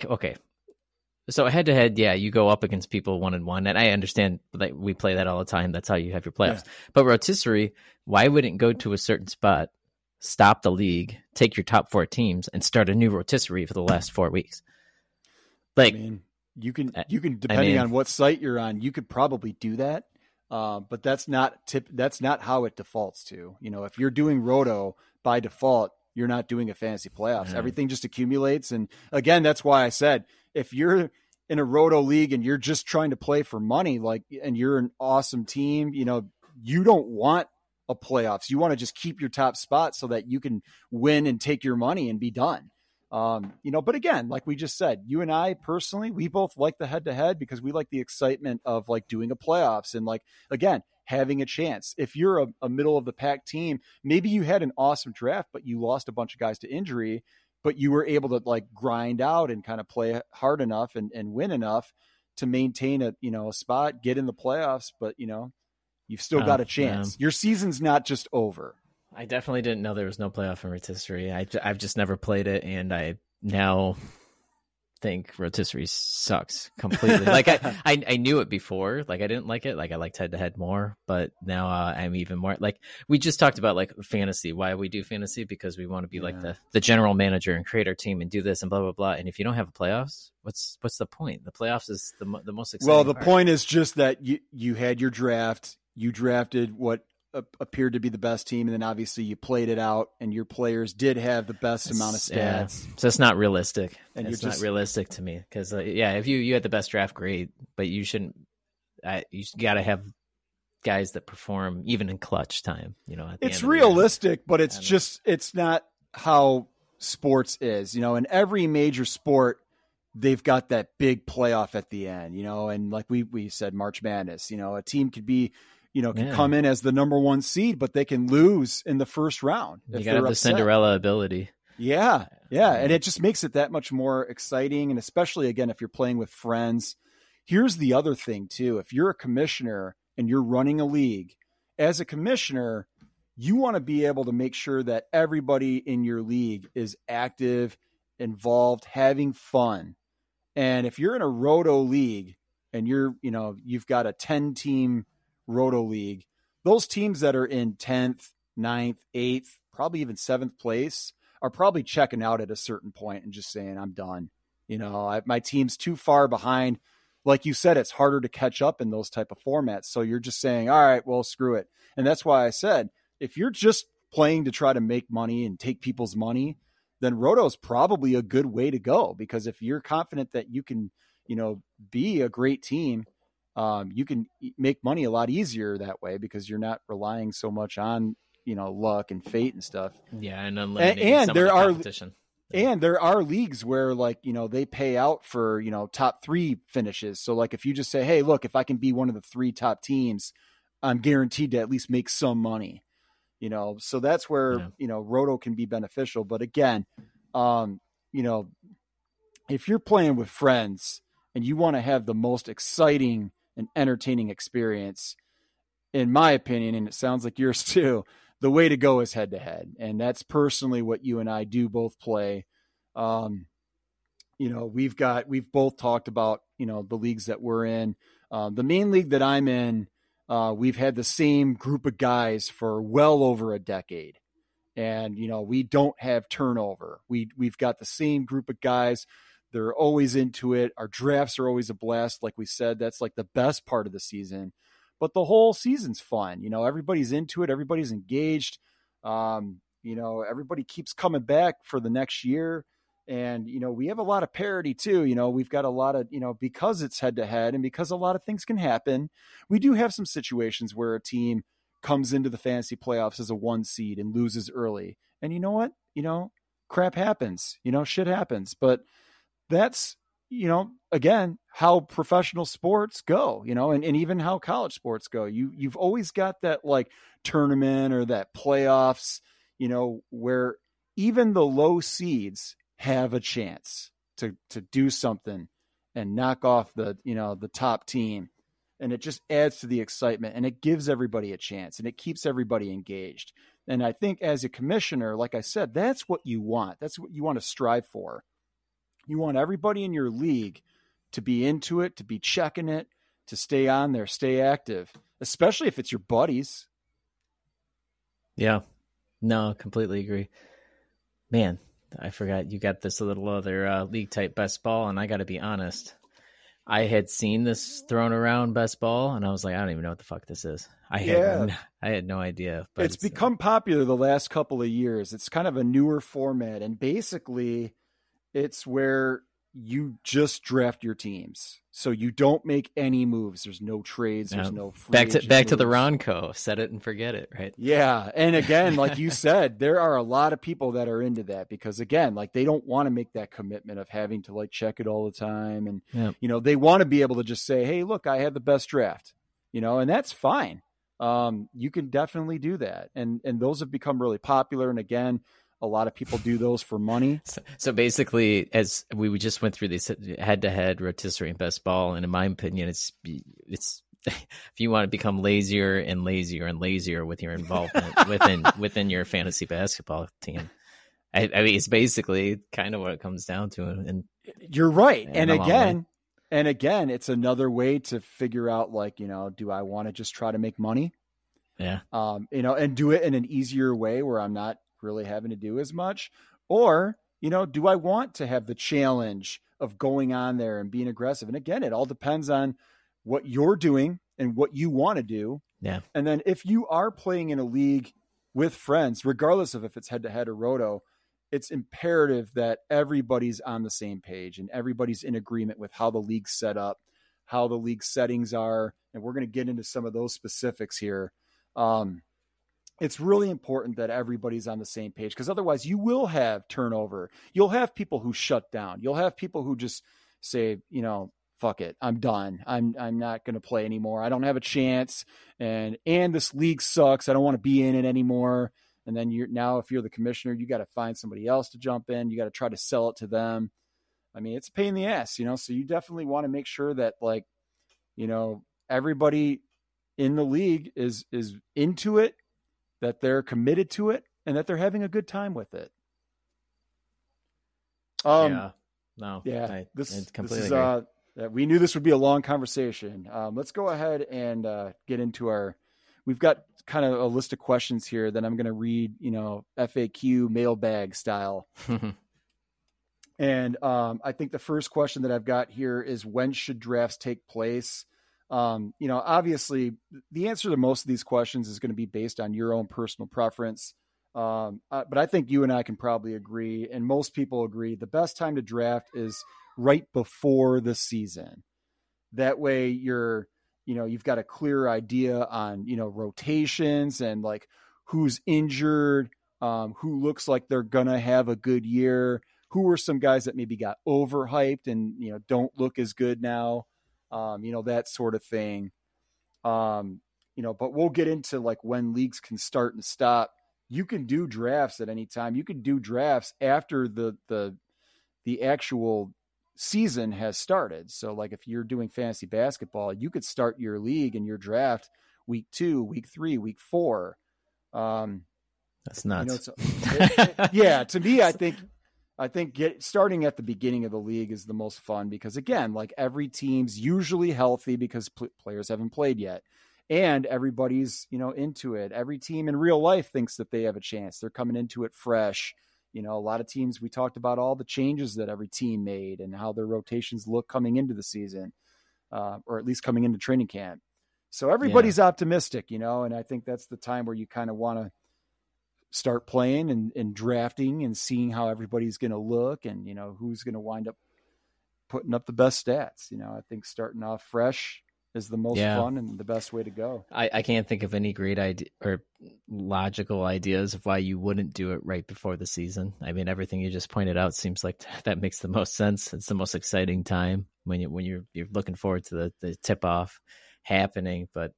okay. So head to head, yeah, you go up against people 1-1, and I understand that we play that all the time. That's how you have your playoffs. Yeah. But rotisserie, why wouldn't go to a certain spot, stop the league, take your top 4 teams, and start a new rotisserie for the last 4 weeks? Like, I mean, you can depending on what site you're on, you could probably do that. But that's not how it defaults to, you know, if you're doing roto by default, you're not doing a fantasy playoffs. Mm-hmm. Everything just accumulates. And again, that's why I said, if you're in a roto league and you're just trying to play for money, like, and you're an awesome team, you know, you don't want a playoffs. You want to just keep your top spot so that you can win and take your money and be done. You know, but again, like we just said, you and I personally, we both like the head to head because we like the excitement of like doing a playoffs and like, again, having a chance. If you're a middle of the pack team, maybe you had an awesome draft, but you lost a bunch of guys to injury, but you were able to like grind out and kind of play hard enough and win enough to maintain a, you know, a spot, get in the playoffs, but you know, you've still got a chance. Your season's not just over. I definitely didn't know there was no playoff in rotisserie. I've just never played it, and I now think rotisserie sucks completely. Like I knew it before. Like I didn't like it. Like I liked head-to-head more, but now I'm even more. Like we just talked about like fantasy. Why we do fantasy? Because we want to be like the general manager and create our team and do this and blah, blah, blah. And if you don't have a playoffs, what's the point? The playoffs is the most exciting Well, the part. Point is just that you had your draft. You drafted what appeared to be the best team, and then obviously you played it out and your players did have the best amount of stats, so it's not realistic, and it's not realistic to me because if you had the best draft, great, but you shouldn't you gotta have guys that perform even in clutch time, you know. It's realistic, but it's just it's not how sports is, you know. In every major sport, they've got that big playoff at the end, you know, and like we said, March Madness, you know, a team could be come in as the number 1 seed, but they can lose in the first round. You got to have the Cinderella ability. Yeah. Yeah. And it just makes it that much more exciting. And especially, again, if you're playing with friends, here's the other thing too. If you're a commissioner and you're running a league, as a commissioner, you want to be able to make sure that everybody in your league is active, involved, having fun. And if you're in a roto league and you're, you know, you've got a 10 team roto league, those teams that are in 10th, 9th, 8th, probably even 7th place are probably checking out at a certain point and just saying, I'm done. You know, my team's too far behind. Like you said, it's harder to catch up in those type of formats. So you're just saying, all right, well, screw it. And that's why I said, if you're just playing to try to make money and take people's money, then roto is probably a good way to go, because if you're confident that you can, you know, be a great team, you can make money a lot easier that way, because you're not relying so much on, you know, luck and fate and stuff. Yeah. And eliminating some of the competition. And there are leagues where, like, you know, they pay out for, you know, top three finishes. So like, if you just say, hey, look, if I can be one of the three top teams, I'm guaranteed to at least make some money, you know? So that's where, you know, roto can be beneficial. But again, you know, if you're playing with friends and you want to have the most exciting and entertaining experience, in my opinion, and it sounds like yours too, the way to go is head to head. And that's personally what you and I do both play. You know, we've both talked about, you know, the leagues that we're in. The main league that I'm in, we've had the same group of guys for well over a decade. And, you know, we don't have turnover. We've got the same group of guys. They're always into it. Our drafts are always a blast. Like we said, that's like the best part of the season. But the whole season's fun. You know, everybody's into it. Everybody's engaged. You know, everybody keeps coming back for the next year. And, you know, we have a lot of parity too. You know, we've got a lot of, you know, because it's head to head and because a lot of things can happen, we do have some situations where a team comes into the fantasy playoffs as a 1 seed and loses early. And you know what? You know, crap happens. You know, shit happens. But that's, you know, again, how professional sports go, you know, and even how college sports go. You've always got that like tournament or that playoffs, you know, where even the low seeds have a chance to do something and knock off the, you know, the top team. And it just adds to the excitement, and it gives everybody a chance, and it keeps everybody engaged. And I think as a commissioner, like I said, that's what you want. That's what you want to strive for. You want everybody in your league to be into it, to be checking it, to stay on there, stay active, especially if it's your buddies. Yeah, no, completely agree. Man, I forgot you got this little other league type best ball. And I got to be honest, I had seen this thrown around best ball and I was like, I don't even know what the fuck this is. I had no idea. But it's become popular the last couple of years. It's kind of a newer format. And basically, it's where you just draft your teams. So you don't make any moves. There's no trades. There's no free back moves. To the Ronco. Set it and forget it, right? Yeah. And again, like you said, there are a lot of people that are into that because, again, like they don't want to make that commitment of having to like check it all the time. And, you know, they want to be able to just say, hey, look, I had the best draft, you know, and that's fine. You can definitely do that. And those have become really popular. And again, a lot of people do those for money. So basically, as we just went through these head-to-head rotisserie and best ball, and in my opinion, it's if you want to become lazier and lazier and lazier with your involvement within your fantasy basketball team, I mean, it's basically kind of what it comes down to. And you're right. And again, it's another way to figure out, like, you know, do I want to just try to make money? Yeah. You know, and do it in an easier way where I'm not really having to do as much, or, you know, do I want to have the challenge of going on there and being aggressive? And again, it all depends on what you're doing and what you want to do. Yeah. And then if you are playing in a league with friends, regardless of if it's head to head or roto, it's imperative that everybody's on the same page and everybody's in agreement with how the league's set up, how the league settings are. And we're going to get into some of those specifics here. It's really important that everybody's on the same page, because otherwise you will have turnover. You'll have people who shut down. You'll have people who just say, you know, fuck it. I'm done. I'm not going to play anymore. I don't have a chance. And this league sucks. I don't want to be in it anymore. And then if you're the commissioner, you got to find somebody else to jump in. You got to try to sell it to them. I mean, it's a pain in the ass, you know? So you definitely want to make sure that, like, you know, everybody in the league is into it. that they're committed to it and that they're having a good time with it. We knew this would be a long conversation. Let's go ahead and get into our, we've got kind of a list of questions here that I'm going to read, you know, FAQ mailbag style. And I think the first question that I've got here is, when should drafts take place? You know, obviously the answer to most of these questions is going to be based on your own personal preference. But I think you and I can probably agree, and most people agree, the best time to draft is right before the season. That way you're, you know, you've got a clear idea on, you know, rotations and like who's injured, who looks like they're going to have a good year, who are some guys that maybe got overhyped and, you know, don't look as good now, you know, that sort of thing. You know, but we'll get into like when leagues can start and stop. You can do drafts at any time. You can do drafts after the actual season has started. So like if you're doing fantasy basketball, you could start your league and your draft week 2, week 3, week 4. That's nuts. You know, yeah. To me, I think starting at the beginning of the league is the most fun because again, like every team's usually healthy because players haven't played yet. And everybody's, you know, into it. Every team in real life thinks that they have a chance. They're coming into it fresh. You know, a lot of teams, we talked about all the changes that every team made and how their rotations look coming into the season, or at least coming into training camp. So everybody's optimistic, you know, and I think that's the time where you kind of want to start playing and drafting and seeing how everybody's going to look and, you know, who's going to wind up putting up the best stats. You know, I think starting off fresh is the most fun and the best way to go. I can't think of any great idea or logical ideas of why you wouldn't do it right before the season. I mean, everything you just pointed out seems like that makes the most sense. It's the most exciting time when you're looking forward to the tip off happening, but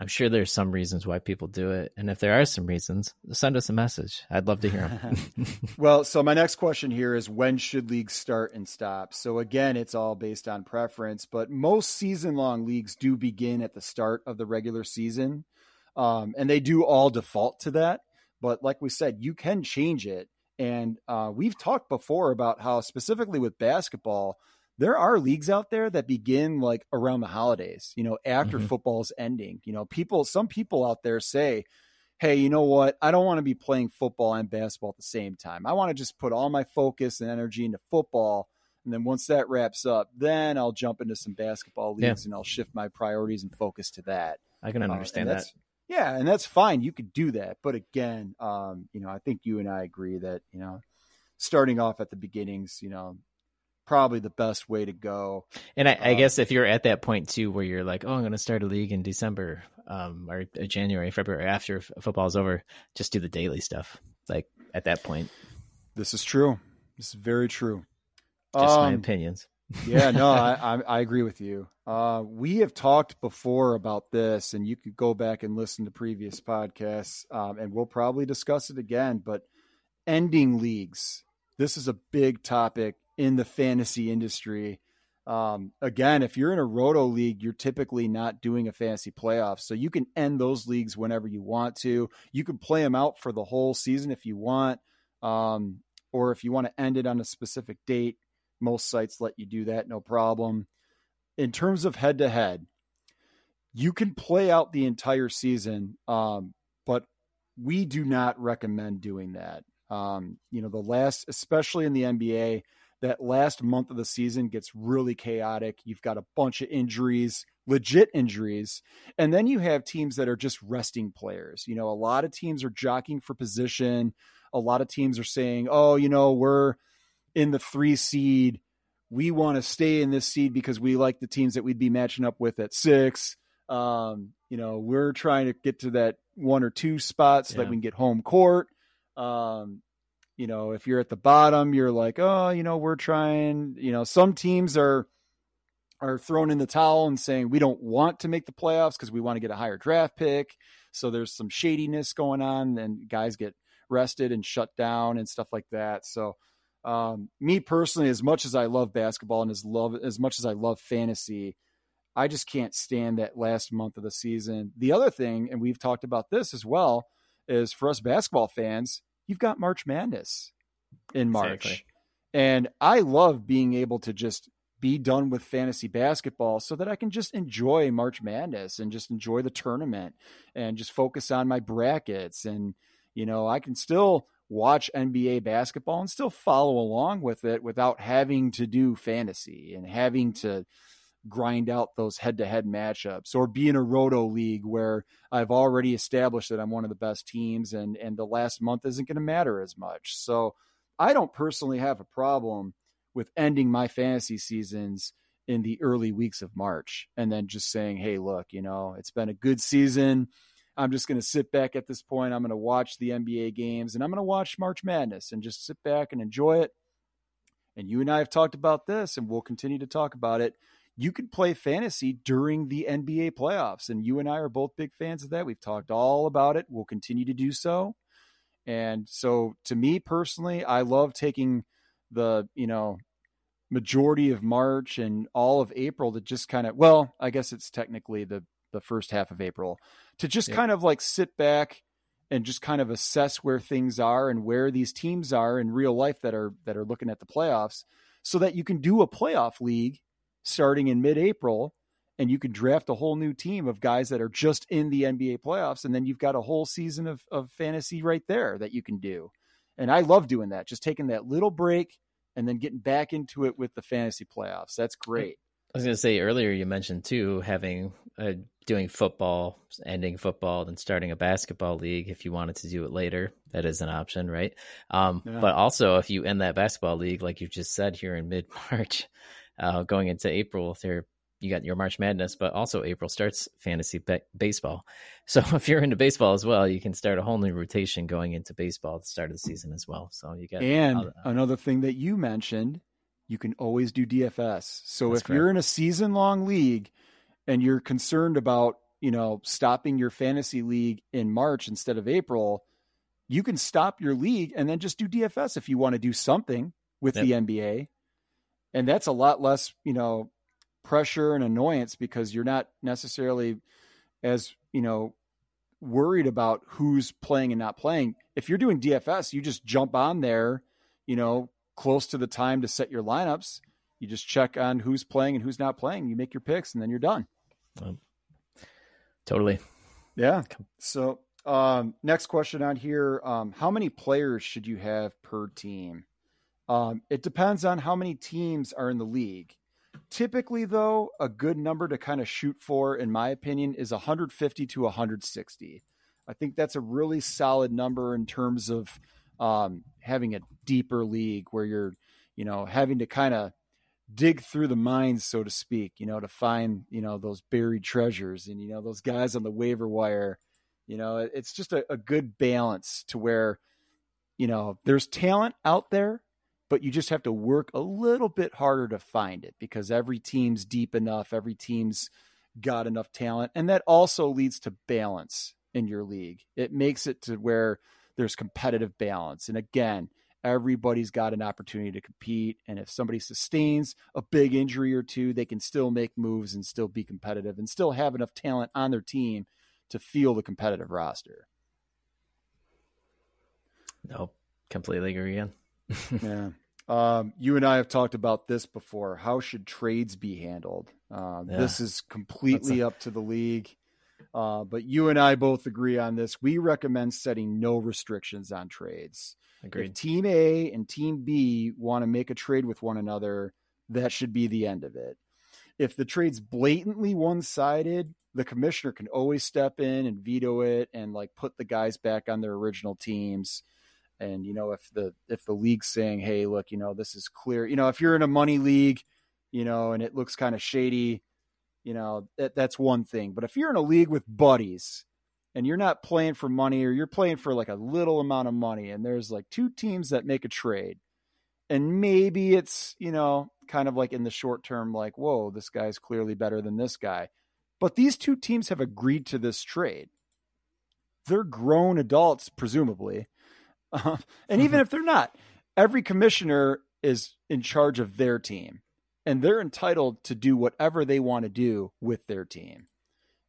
I'm sure there's some reasons why people do it. And if there are some reasons, send us a message. I'd love to hear them. Well, so my next question here is, when should leagues start and stop? So again, it's all based on preference, but most season long leagues do begin at the start of the regular season. And they do all default to that. But like we said, you can change it. And we've talked before about how specifically with basketball, there are leagues out there that begin like around the holidays, you know, after football's ending. You know, some people out there say, hey, you know what? I don't want to be playing football and basketball at the same time. I want to just put all my focus and energy into football. And then once that wraps up, then I'll jump into some basketball leagues and I'll shift my priorities and focus to that. I can understand that. Yeah. And that's fine. You could do that. But again, you know, I think you and I agree that, you know, starting off at the beginnings, you know, probably the best way to go. And I guess if you're at that point too, where you're like, oh, I'm going to start a league in December or January, February, after football's over, just do the daily stuff. Like at that point. This is true. This is very true. Just my opinions. Yeah, no, I agree with you. We have talked before about this and you could go back and listen to previous podcasts and we'll probably discuss it again, but ending leagues, this is a big topic in the fantasy industry. Again, if you're in a roto league, you're typically not doing a fantasy playoff. So you can end those leagues whenever you want to. You can play them out for the whole season if you want, or if you want to end it on a specific date, most sites let you do that. No problem. In terms of head to head, you can play out the entire season. But we do not recommend doing that. You know, especially in the NBA, that last month of the season gets really chaotic. You've got a bunch of injuries, legit injuries. And then you have teams that are just resting players. You know, a lot of teams are jockeying for position. A lot of teams are saying, oh, you know, we're in the 3 seed. We want to stay in this seed because we like the teams that we'd be matching up with at 6. You know, we're trying to get to that 1 or 2 spots so that we can get home court. You know, if you're at the bottom, you're like, oh, you know, we're trying, you know, some teams are thrown in the towel and saying, we don't want to make the playoffs because we want to get a higher draft pick. So there's some shadiness going on and guys get rested and shut down and stuff like that. So me personally, as much as I love basketball and as much as I love fantasy, I just can't stand that last month of the season. The other thing, and we've talked about this as well, is for us basketball fans, you've got March Madness in March. Exactly. And I love being able to just be done with fantasy basketball so that I can just enjoy March Madness and just enjoy the tournament and just focus on my brackets. And, you know, I can still watch NBA basketball and still follow along with it without having to do fantasy and having to grind out those head-to-head matchups or be in a roto league where I've already established that I'm one of the best teams and the last month isn't going to matter as much. So I don't personally have a problem with ending my fantasy seasons in the early weeks of March and then just saying, hey, look, you know, it's been a good season. I'm just going to sit back at this point. I'm going to watch the NBA games and I'm going to watch March Madness and just sit back and enjoy it. And you and I have talked about this and we'll continue to talk about it. You could play fantasy during the NBA playoffs. And you and I are both big fans of that. We've talked all about it. We'll continue to do so. And so to me personally, I love taking the, you know, majority of March and all of April to just kind of, well, I guess it's technically the first half of April to just kind of like sit back and just kind of assess where things are and where these teams are in real life that are looking at the playoffs so that you can do a playoff league starting in mid-April, and you can draft a whole new team of guys that are just in the NBA playoffs. And then you've got a whole season of fantasy right there that you can do. And I love doing that, just taking that little break and then getting back into it with the fantasy playoffs. That's great. I was going to say earlier, you mentioned too, having doing football, ending football, then starting a basketball league. If you wanted to do it later, that is an option, right? Yeah. But also if you end that basketball league, like you just said here in mid-March, going into April, there you got your March Madness, but also April starts fantasy baseball. So if you're into baseball as well, you can start a whole new rotation going into baseball at the start of the season as well. So you got another thing that you mentioned, you can always do DFS. So if you're in a season-long league and you're concerned about, you know, stopping your fantasy league in March instead of April, you can stop your league and then just do DFS if you want to do something with the NBA. And that's a lot less, you know, pressure and annoyance because you're not necessarily as, you know, worried about who's playing and not playing. If you're doing DFS, you just jump on there, you know, close to the time to set your lineups. You just check on who's playing and who's not playing. You make your picks and then you're done. Totally. Yeah. So next question on here. How many players should you have per team? It depends on how many teams are in the league. Typically, though, a good number to kind of shoot for, in my opinion, is 150 to 160. I think that's a really solid number in terms of having a deeper league where you're, you know, having to kind of dig through the mines, so to speak, you know, to find, you know, those buried treasures and, you know, those guys on the waiver wire. You know, it's just a good balance to where, you know, there's talent out there, but you just have to work a little bit harder to find it because every team's deep enough. Every team's got enough talent. And that also leads to balance in your league. It makes it to where there's competitive balance. And again, everybody's got an opportunity to compete. And if somebody sustains a big injury or two, they can still make moves and still be competitive and still have enough talent on their team to field the competitive roster. Nope. Completely agree again. Yeah. You and I have talked about this before. How should trades be handled? This is completely up to the league. But you and I both agree on this. We recommend setting no restrictions on trades. Agreed. If team A and team B want to make a trade with one another, that should be the end of it. If the trade's blatantly one-sided, the commissioner can always step in and veto it and like put the guys back on their original teams. And, you know, if the league's saying, hey, look, you know, this is clear, you know, if you're in a money league, you know, and it looks kind of shady, you know, that's one thing. But if you're in a league with buddies and you're not playing for money or you're playing for like a little amount of money and there's like two teams that make a trade and maybe it's, you know, kind of like in the short term, like, whoa, this guy's clearly better than this guy. But these two teams have agreed to this trade. They're grown adults, presumably. And even if they're not, every commissioner is in charge of their team and they're entitled to do whatever they want to do with their team.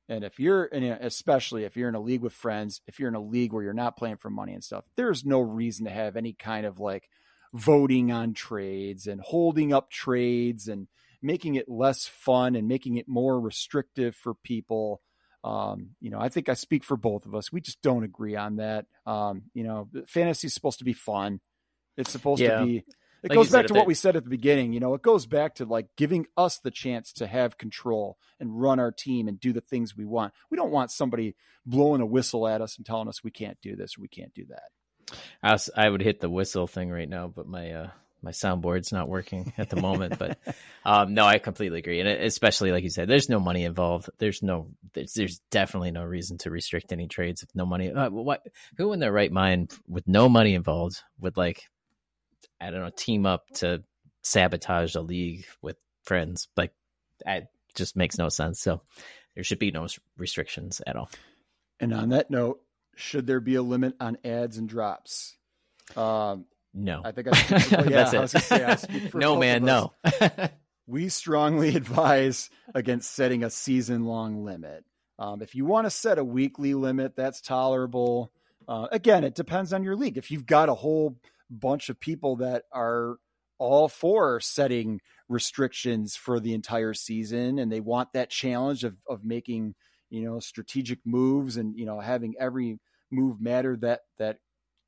And if you're in a, especially if you're in a league with friends, if you're in a league where you're not playing for money and stuff, there's no reason to have any kind of like voting on trades and holding up trades and making it less fun and making it more restrictive for people. You know, I think I speak for both of us. We just don't agree on that. You know, fantasy is supposed to be fun. It's supposed to be, it goes back to what we said at the beginning. You know, it goes back to like giving us the chance to have control and run our team and do the things we want. We don't want somebody blowing a whistle at us and telling us we can't do this, or we can't do that. I would hit the whistle thing right now, but my, my soundboard's not working at the moment, but no, I completely agree. And especially like you said, there's no money involved. There's definitely no reason to restrict any trades if no money. Who in their right mind with no money involved would like, I don't know, team up to sabotage a league with friends? Like that just makes no sense. So there should be no restrictions at all. And on that note, should there be a limit on ads and drops? No, I think I speak for, that's it. I was gonna say, I speak for no, man, no. We strongly advise against setting a season-long limit. If you want to set a weekly limit, that's tolerable. Again, it depends on your league. If you've got a whole bunch of people that are all for setting restrictions for the entire season, and they want that challenge of making, you know, strategic moves and, you know, having every move matter that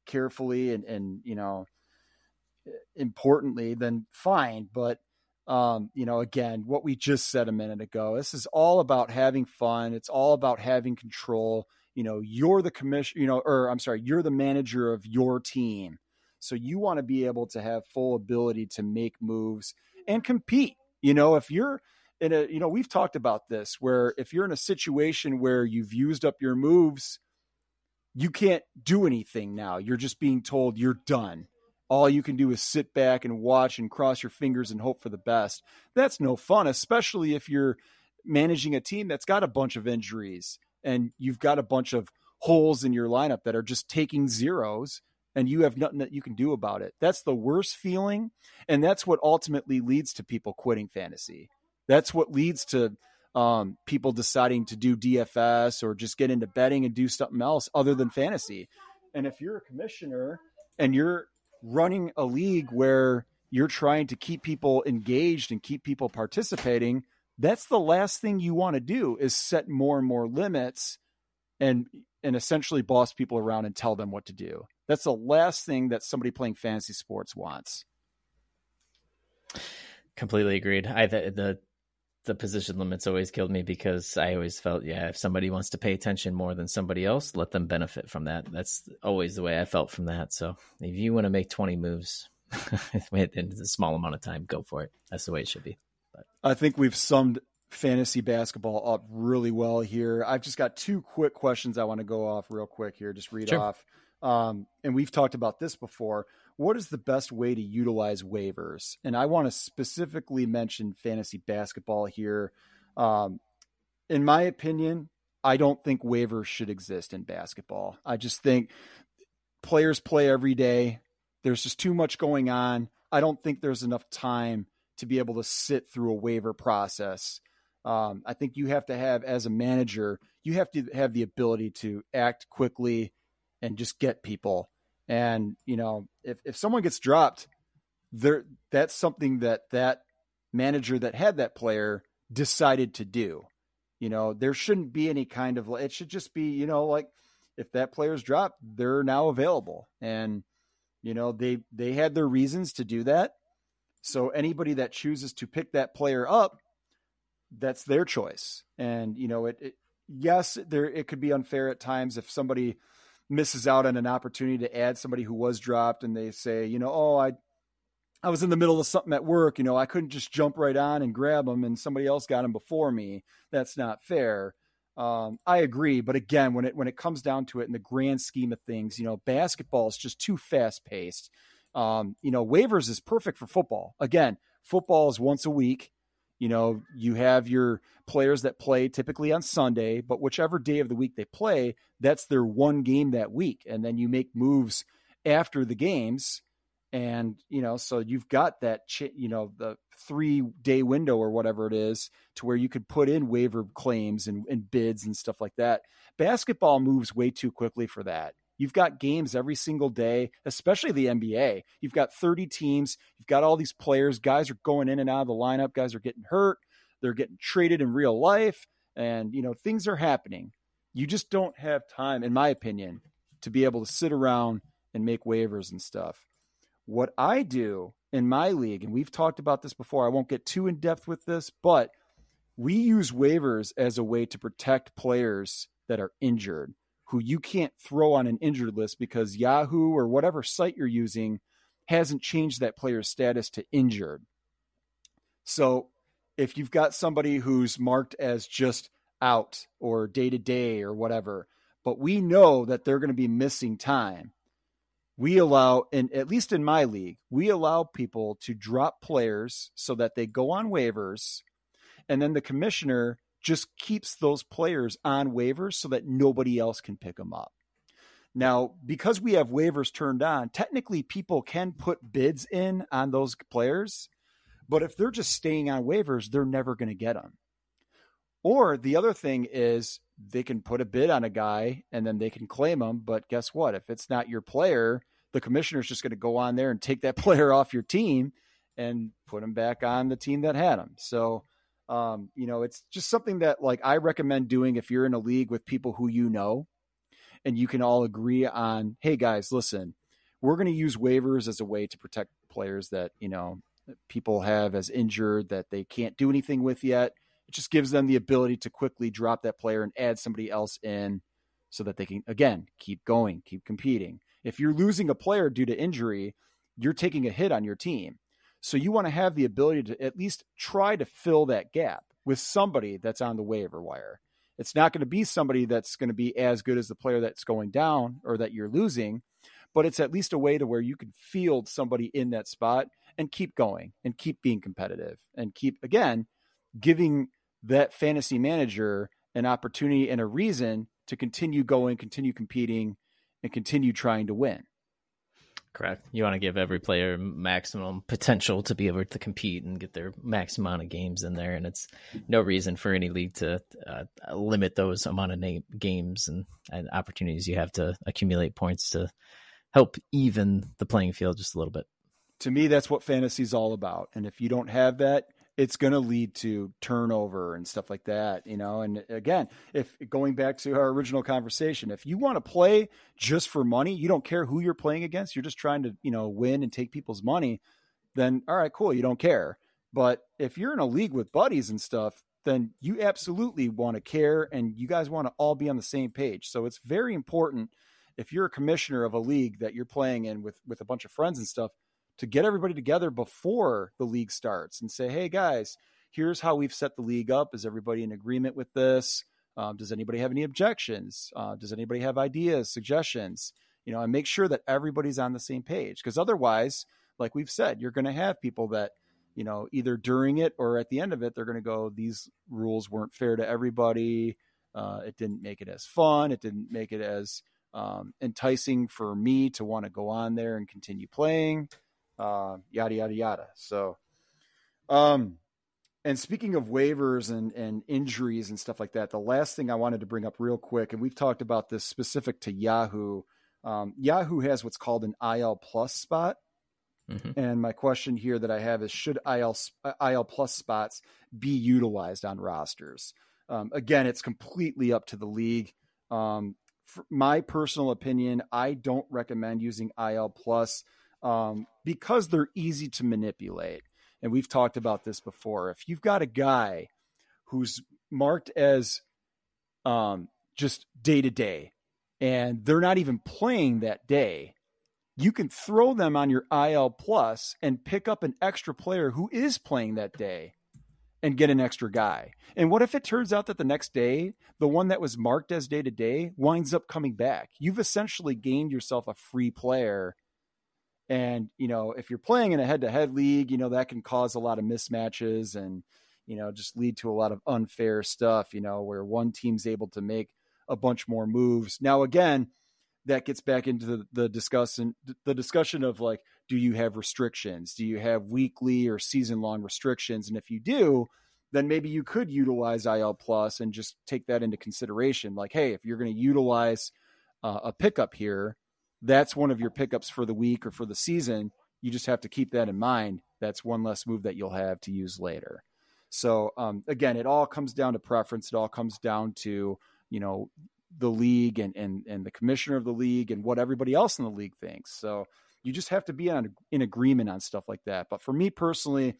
carefully and you know, importantly, then fine. But you know, again, what we just said a minute ago, this is all about having fun. It's all about having control. You know, you're the commissioner, you know, or I'm sorry, you're the manager of your team. So you want to be able to have full ability to make moves and compete. You know, if you're in a, you know, we've talked about this, where if you're in a situation where you've used up your moves, you can't do anything now. You're just being told you're done. All you can do is sit back and watch and cross your fingers and hope for the best. That's no fun, especially if you're managing a team that's got a bunch of injuries and you've got a bunch of holes in your lineup that are just taking zeros and you have nothing that you can do about it. That's the worst feeling. And that's what ultimately leads to people quitting fantasy. That's what leads to people deciding to do DFS or just get into betting and do something else other than fantasy. And if you're a commissioner and you're running a league where you're trying to keep people engaged and keep people participating, that's the last thing you want to do, is set more and more limits and essentially boss people around and tell them what to do. That's the last thing that somebody playing fantasy sports wants. Completely agreed. The position limits always killed me, because I always felt, if somebody wants to pay attention more than somebody else, let them benefit from that. That's always the way I felt from that. So if you want to make 20 moves in a small amount of time, go for it. That's the way it should be. But I think we've summed fantasy basketball up really well here. I've just got two quick questions I want to go off real quick here. Just read off. And we've talked about this before. What is the best way to utilize waivers? And I want to specifically mention fantasy basketball here. In my opinion, I don't think waivers should exist in basketball. I just think players play every day. There's just too much going on. I don't think there's enough time to be able to sit through a waiver process. I think you have to have, as a manager, you have to have the ability to act quickly and just get people. And, you know, if someone gets dropped there, that's something that manager that had that player decided to do. You know, there shouldn't be any kind of, it should just be, you know, like if that player's dropped, they're now available, and, you know, they had their reasons to do that. So anybody that chooses to pick that player up, that's their choice. And, you know, it could be unfair at times if somebody misses out on an opportunity to add somebody who was dropped, and they say, you know, oh, I was in the middle of something at work, you know, I couldn't just jump right on and grab them, and somebody else got them before me. That's not fair. I agree. But again, when it comes down to it, in the grand scheme of things, you know, basketball is just too fast paced. You know, waivers is perfect for football. Again, football is once a week. You know, you have your players that play typically on Sunday, but whichever day of the week they play, that's their one game that week. And then you make moves after the games And, you know, so you've got that, the 3-day window or whatever it is to where you could put in waiver claims and bids and stuff like that. Basketball moves way too quickly for that. You've got games every single day, especially the NBA. You've got 30 teams. You've got all these players. Guys are going in and out of the lineup. Guys are getting hurt. They're getting traded in real life. And, you know, things are happening. You just don't have time, in my opinion, to be able to sit around and make waivers and stuff. What I do in my league, and we've talked about this before, I won't get too in depth with this, but we use waivers as a way to protect players that are injured, who you can't throw on an injured list because Yahoo or whatever site you're using hasn't changed that player's status to injured. So if you've got somebody who's marked as just out or day-to-day or whatever, but we know that they're going to be missing time, we allow, and at least in my league, we allow people to drop players so that they go on waivers, and then the commissioner just keeps those players on waivers so that nobody else can pick them up. Now, because we have waivers turned on, technically people can put bids in on those players, but if they're just staying on waivers, they're never going to get them. Or the other thing is they can put a bid on a guy and then they can claim him. But guess what? If it's not your player, the commissioner's just going to go on there and take that player off your team and put him back on the team that had him. So, you know, it's just something that like I recommend doing if you're in a league with people who, you know, and you can all agree on, hey guys, listen, we're going to use waivers as a way to protect players that, you know, people have as injured that they can't do anything with yet. It just gives them the ability to quickly drop that player and add somebody else in so that they can, again, keep going, keep competing. If you're losing a player due to injury, you're taking a hit on your team. So you want to have the ability to at least try to fill that gap with somebody that's on the waiver wire. It's not going to be somebody that's going to be as good as the player that's going down or that you're losing, but it's at least a way to where you can field somebody in that spot and keep going and keep being competitive and keep, again, giving that fantasy manager an opportunity and a reason to continue going, continue competing, and continue trying to win. Correct. You want to give every player maximum potential to be able to compete and get their max amount of games in there. And it's no reason for any league to limit those amount of games and opportunities you have to accumulate points to help even the playing field just a little bit. To me, that's what fantasy is all about. And if you don't have that, it's going to lead to turnover and stuff like that, you know? And again, if going back to our original conversation, if you want to play just for money, you don't care who you're playing against. You're just trying to, you know, win and take people's money. Then, all right, cool. You don't care. But if you're in a league with buddies and stuff, then you absolutely want to care. And you guys want to all be on the same page. So it's very important if you're a commissioner of a league that you're playing in with a bunch of friends and stuff, to get everybody together before the league starts and say, hey guys, here's how we've set the league up. Is everybody in agreement with this? Does anybody have any objections? Does anybody have ideas, suggestions, you know, and make sure that everybody's on the same page. Cause otherwise, like we've said, you're going to have people that, you know, either during it or at the end of it, they're going to go, these rules weren't fair to everybody. It didn't make it as fun. It didn't make it as enticing for me to want to go on there and continue playing. Yada, yada, yada. So, and speaking of waivers and injuries and stuff like that, the last thing I wanted to bring up real quick, and we've talked about this specific to Yahoo. Yahoo has what's called an IL plus spot. Mm-hmm. And my question here that I have is, should IL plus spots be utilized on rosters? Again, it's completely up to the league. For my personal opinion, I don't recommend using IL plus, because they're easy to manipulate. And we've talked about this before. If you've got a guy who's marked as just day to day and they're not even playing that day, you can throw them on your IL plus and pick up an extra player who is playing that day and get an extra guy. And what if it turns out that the next day, the one that was marked as day to day winds up coming back? You've essentially gained yourself a free player. And, you know, if you're playing in a head-to-head league, you know, that can cause a lot of mismatches and, you know, just lead to a lot of unfair stuff, you know, where one team's able to make a bunch more moves. Now, again, that gets back into the discussion of like, do you have restrictions? Do you have weekly or season-long restrictions? And if you do, then maybe you could utilize IL Plus and just take that into consideration. Like, hey, if you're going to utilize a pickup here, that's one of your pickups for the week or for the season. You just have to keep that in mind. That's one less move that you'll have to use later. So again, it all comes down to preference. It all comes down to, you know, the league and the commissioner of the league and what everybody else in the league thinks. So you just have to be in agreement on stuff like that. But for me personally,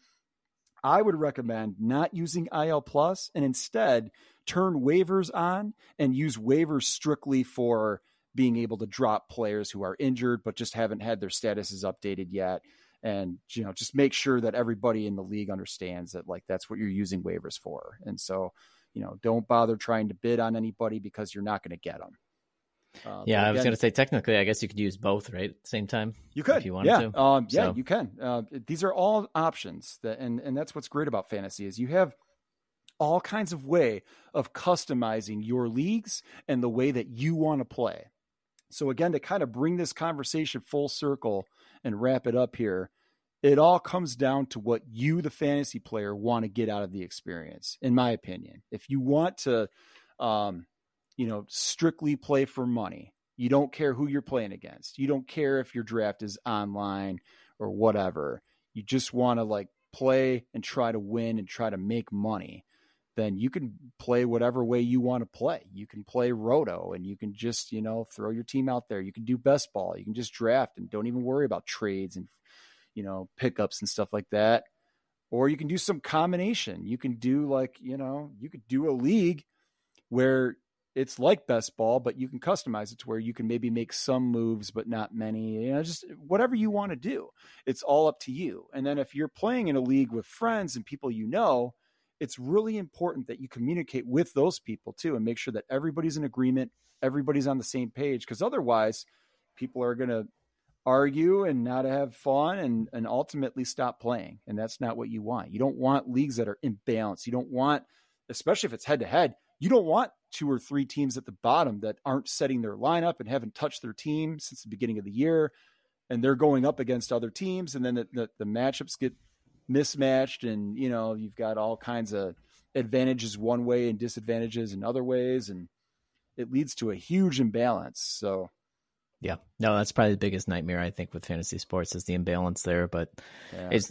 I would recommend not using IL Plus and instead turn waivers on and use waivers strictly for being able to drop players who are injured but just haven't had their statuses updated yet. And, you know, just make sure that everybody in the league understands that, like, that's what you're using waivers for. And so, you know, don't bother trying to bid on anybody because you're not going to get them. Yeah, I was going to say, technically, I guess you could use both, right? At the same time. You could, if you wanted to. Yeah, you can. These are all options that, and that's what's great about fantasy is you have all kinds of way of customizing your leagues and the way that you want to play. So again, to kind of bring this conversation full circle and wrap it up here, it all comes down to what you, the fantasy player, want to get out of the experience, in my opinion. If you want to, you know, strictly play for money, you don't care who you're playing against. You don't care if your draft is online or whatever. You just want to, like, play and try to win and try to make money. Then you can play whatever way you want to play. You can play roto and you can just, you know, throw your team out there. You can do best ball. You can just draft and don't even worry about trades and, you know, pickups and stuff like that. Or you can do some combination. You can do, like, you know, you could do a league where it's like best ball, but you can customize it to where you can maybe make some moves, but not many, you know, just whatever you want to do. It's all up to you. And then if you're playing in a league with friends and people, you know, it's really important that you communicate with those people too and make sure that everybody's in agreement, everybody's on the same page, because otherwise people are going to argue and not have fun and ultimately stop playing. And that's not what you want. You don't want leagues that are imbalanced. You don't want, especially if it's head-to-head, you don't want 2 or 3 teams at the bottom that aren't setting their lineup and haven't touched their team since the beginning of the year, and they're going up against other teams, and then the matchups get mismatched, and, you know, you've got all kinds of advantages one way and disadvantages in other ways, and it leads to a huge imbalance. So yeah, no, that's probably the biggest nightmare I think with fantasy sports is the imbalance there. But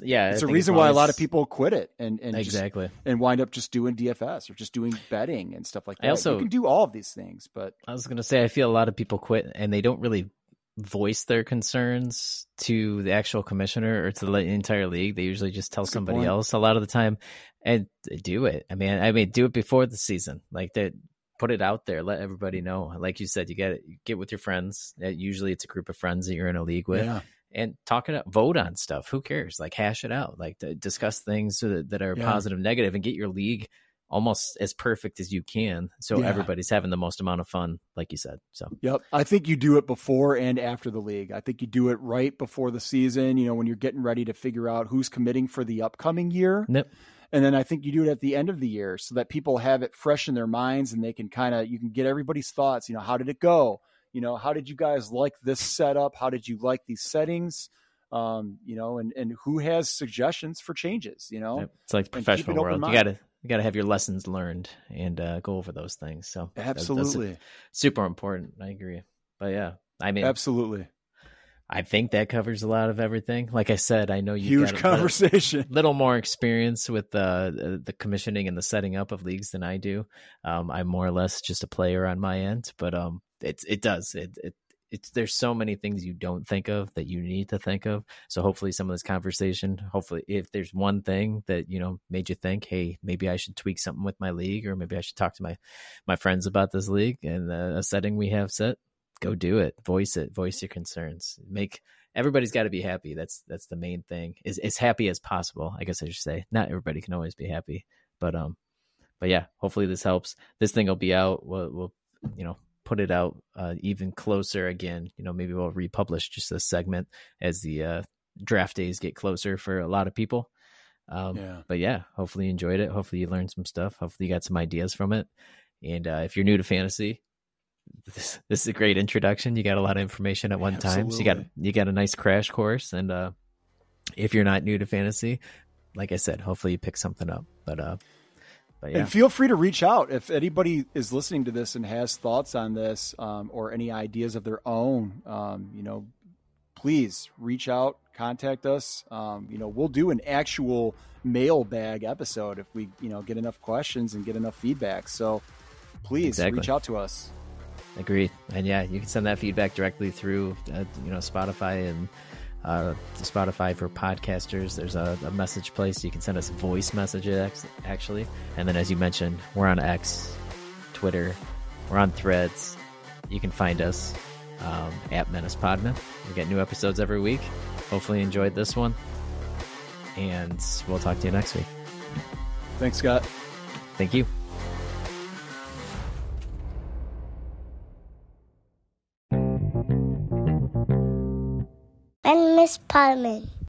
yeah, it's a reason why a lot of people quit it and exactly just, and wind up just doing DFS or just doing betting and stuff like that. You can do all of these things, but I was gonna say I feel a lot of people quit and they don't really voice their concerns to the actual commissioner or to the entire league. They usually just tell somebody else a lot of the time, and do it. I mean, do it before the season. Like, that, put it out there. Let everybody know. Like you said, you got to get with your friends. Usually it's a group of friends that you're in a league with, and talk it out, vote on stuff. Who cares? Like, hash it out, like, discuss things that are positive, negative, and get your league almost as perfect as you can. So everybody's having the most amount of fun, like you said. So, yep. I think you do it before and after the league. I think you do it right before the season, you know, when you're getting ready to figure out who's committing for the upcoming year. Yep. And then I think you do it at the end of the year so that people have it fresh in their minds and they can you can get everybody's thoughts. You know, how did it go? You know, how did you guys like this setup? How did you like these settings? You know, and who has suggestions for changes, you know? Yep. It's like the professional world. You got to have your lessons learned and go over those things. So absolutely, that's super important. I agree. But yeah, I mean, absolutely. I think that covers a lot of everything. Like I said, I know you huge got conversation, little more experience with the commissioning and the setting up of leagues than I do. I'm more or less just a player on my end, but there's so many things you don't think of that you need to think of. So hopefully some of this conversation, hopefully if there's one thing that, you know, made you think, hey, maybe I should tweak something with my league, or maybe I should talk to my friends about this league and a setting we have set, go do it, voice it, voice your concerns, everybody's got to be happy. That's the main thing, is as happy as possible. I guess I should say not everybody can always be happy, but yeah, hopefully this helps. This thing will be out. We'll you know, put it out even closer again. You know, maybe we'll republish just this segment as the draft days get closer for a lot of people. But yeah, hopefully you enjoyed it. Hopefully you learned some stuff. Hopefully you got some ideas from it. And if you're new to fantasy, this is a great introduction. You got a lot of information at one time. So you got a nice crash course. And if you're not new to fantasy, like I said, hopefully you pick something up. But yeah. And feel free to reach out if anybody is listening to this and has thoughts on this or any ideas of their own. Please reach out, contact us. We'll do an actual mailbag episode if we, get enough questions and get enough feedback. So please reach out to us. Agreed. And yeah, you can send that feedback directly through, Spotify and Spotify for podcasters. There's a message place. You can send us voice messages actually. And then as you mentioned, we're on X, Twitter, we're on Threads. You can find us. At Menace Podmen. We get new episodes every week. Hopefully you enjoyed this one. And we'll talk to you next week. Thanks, Scott. Thank you. Menace Podmen.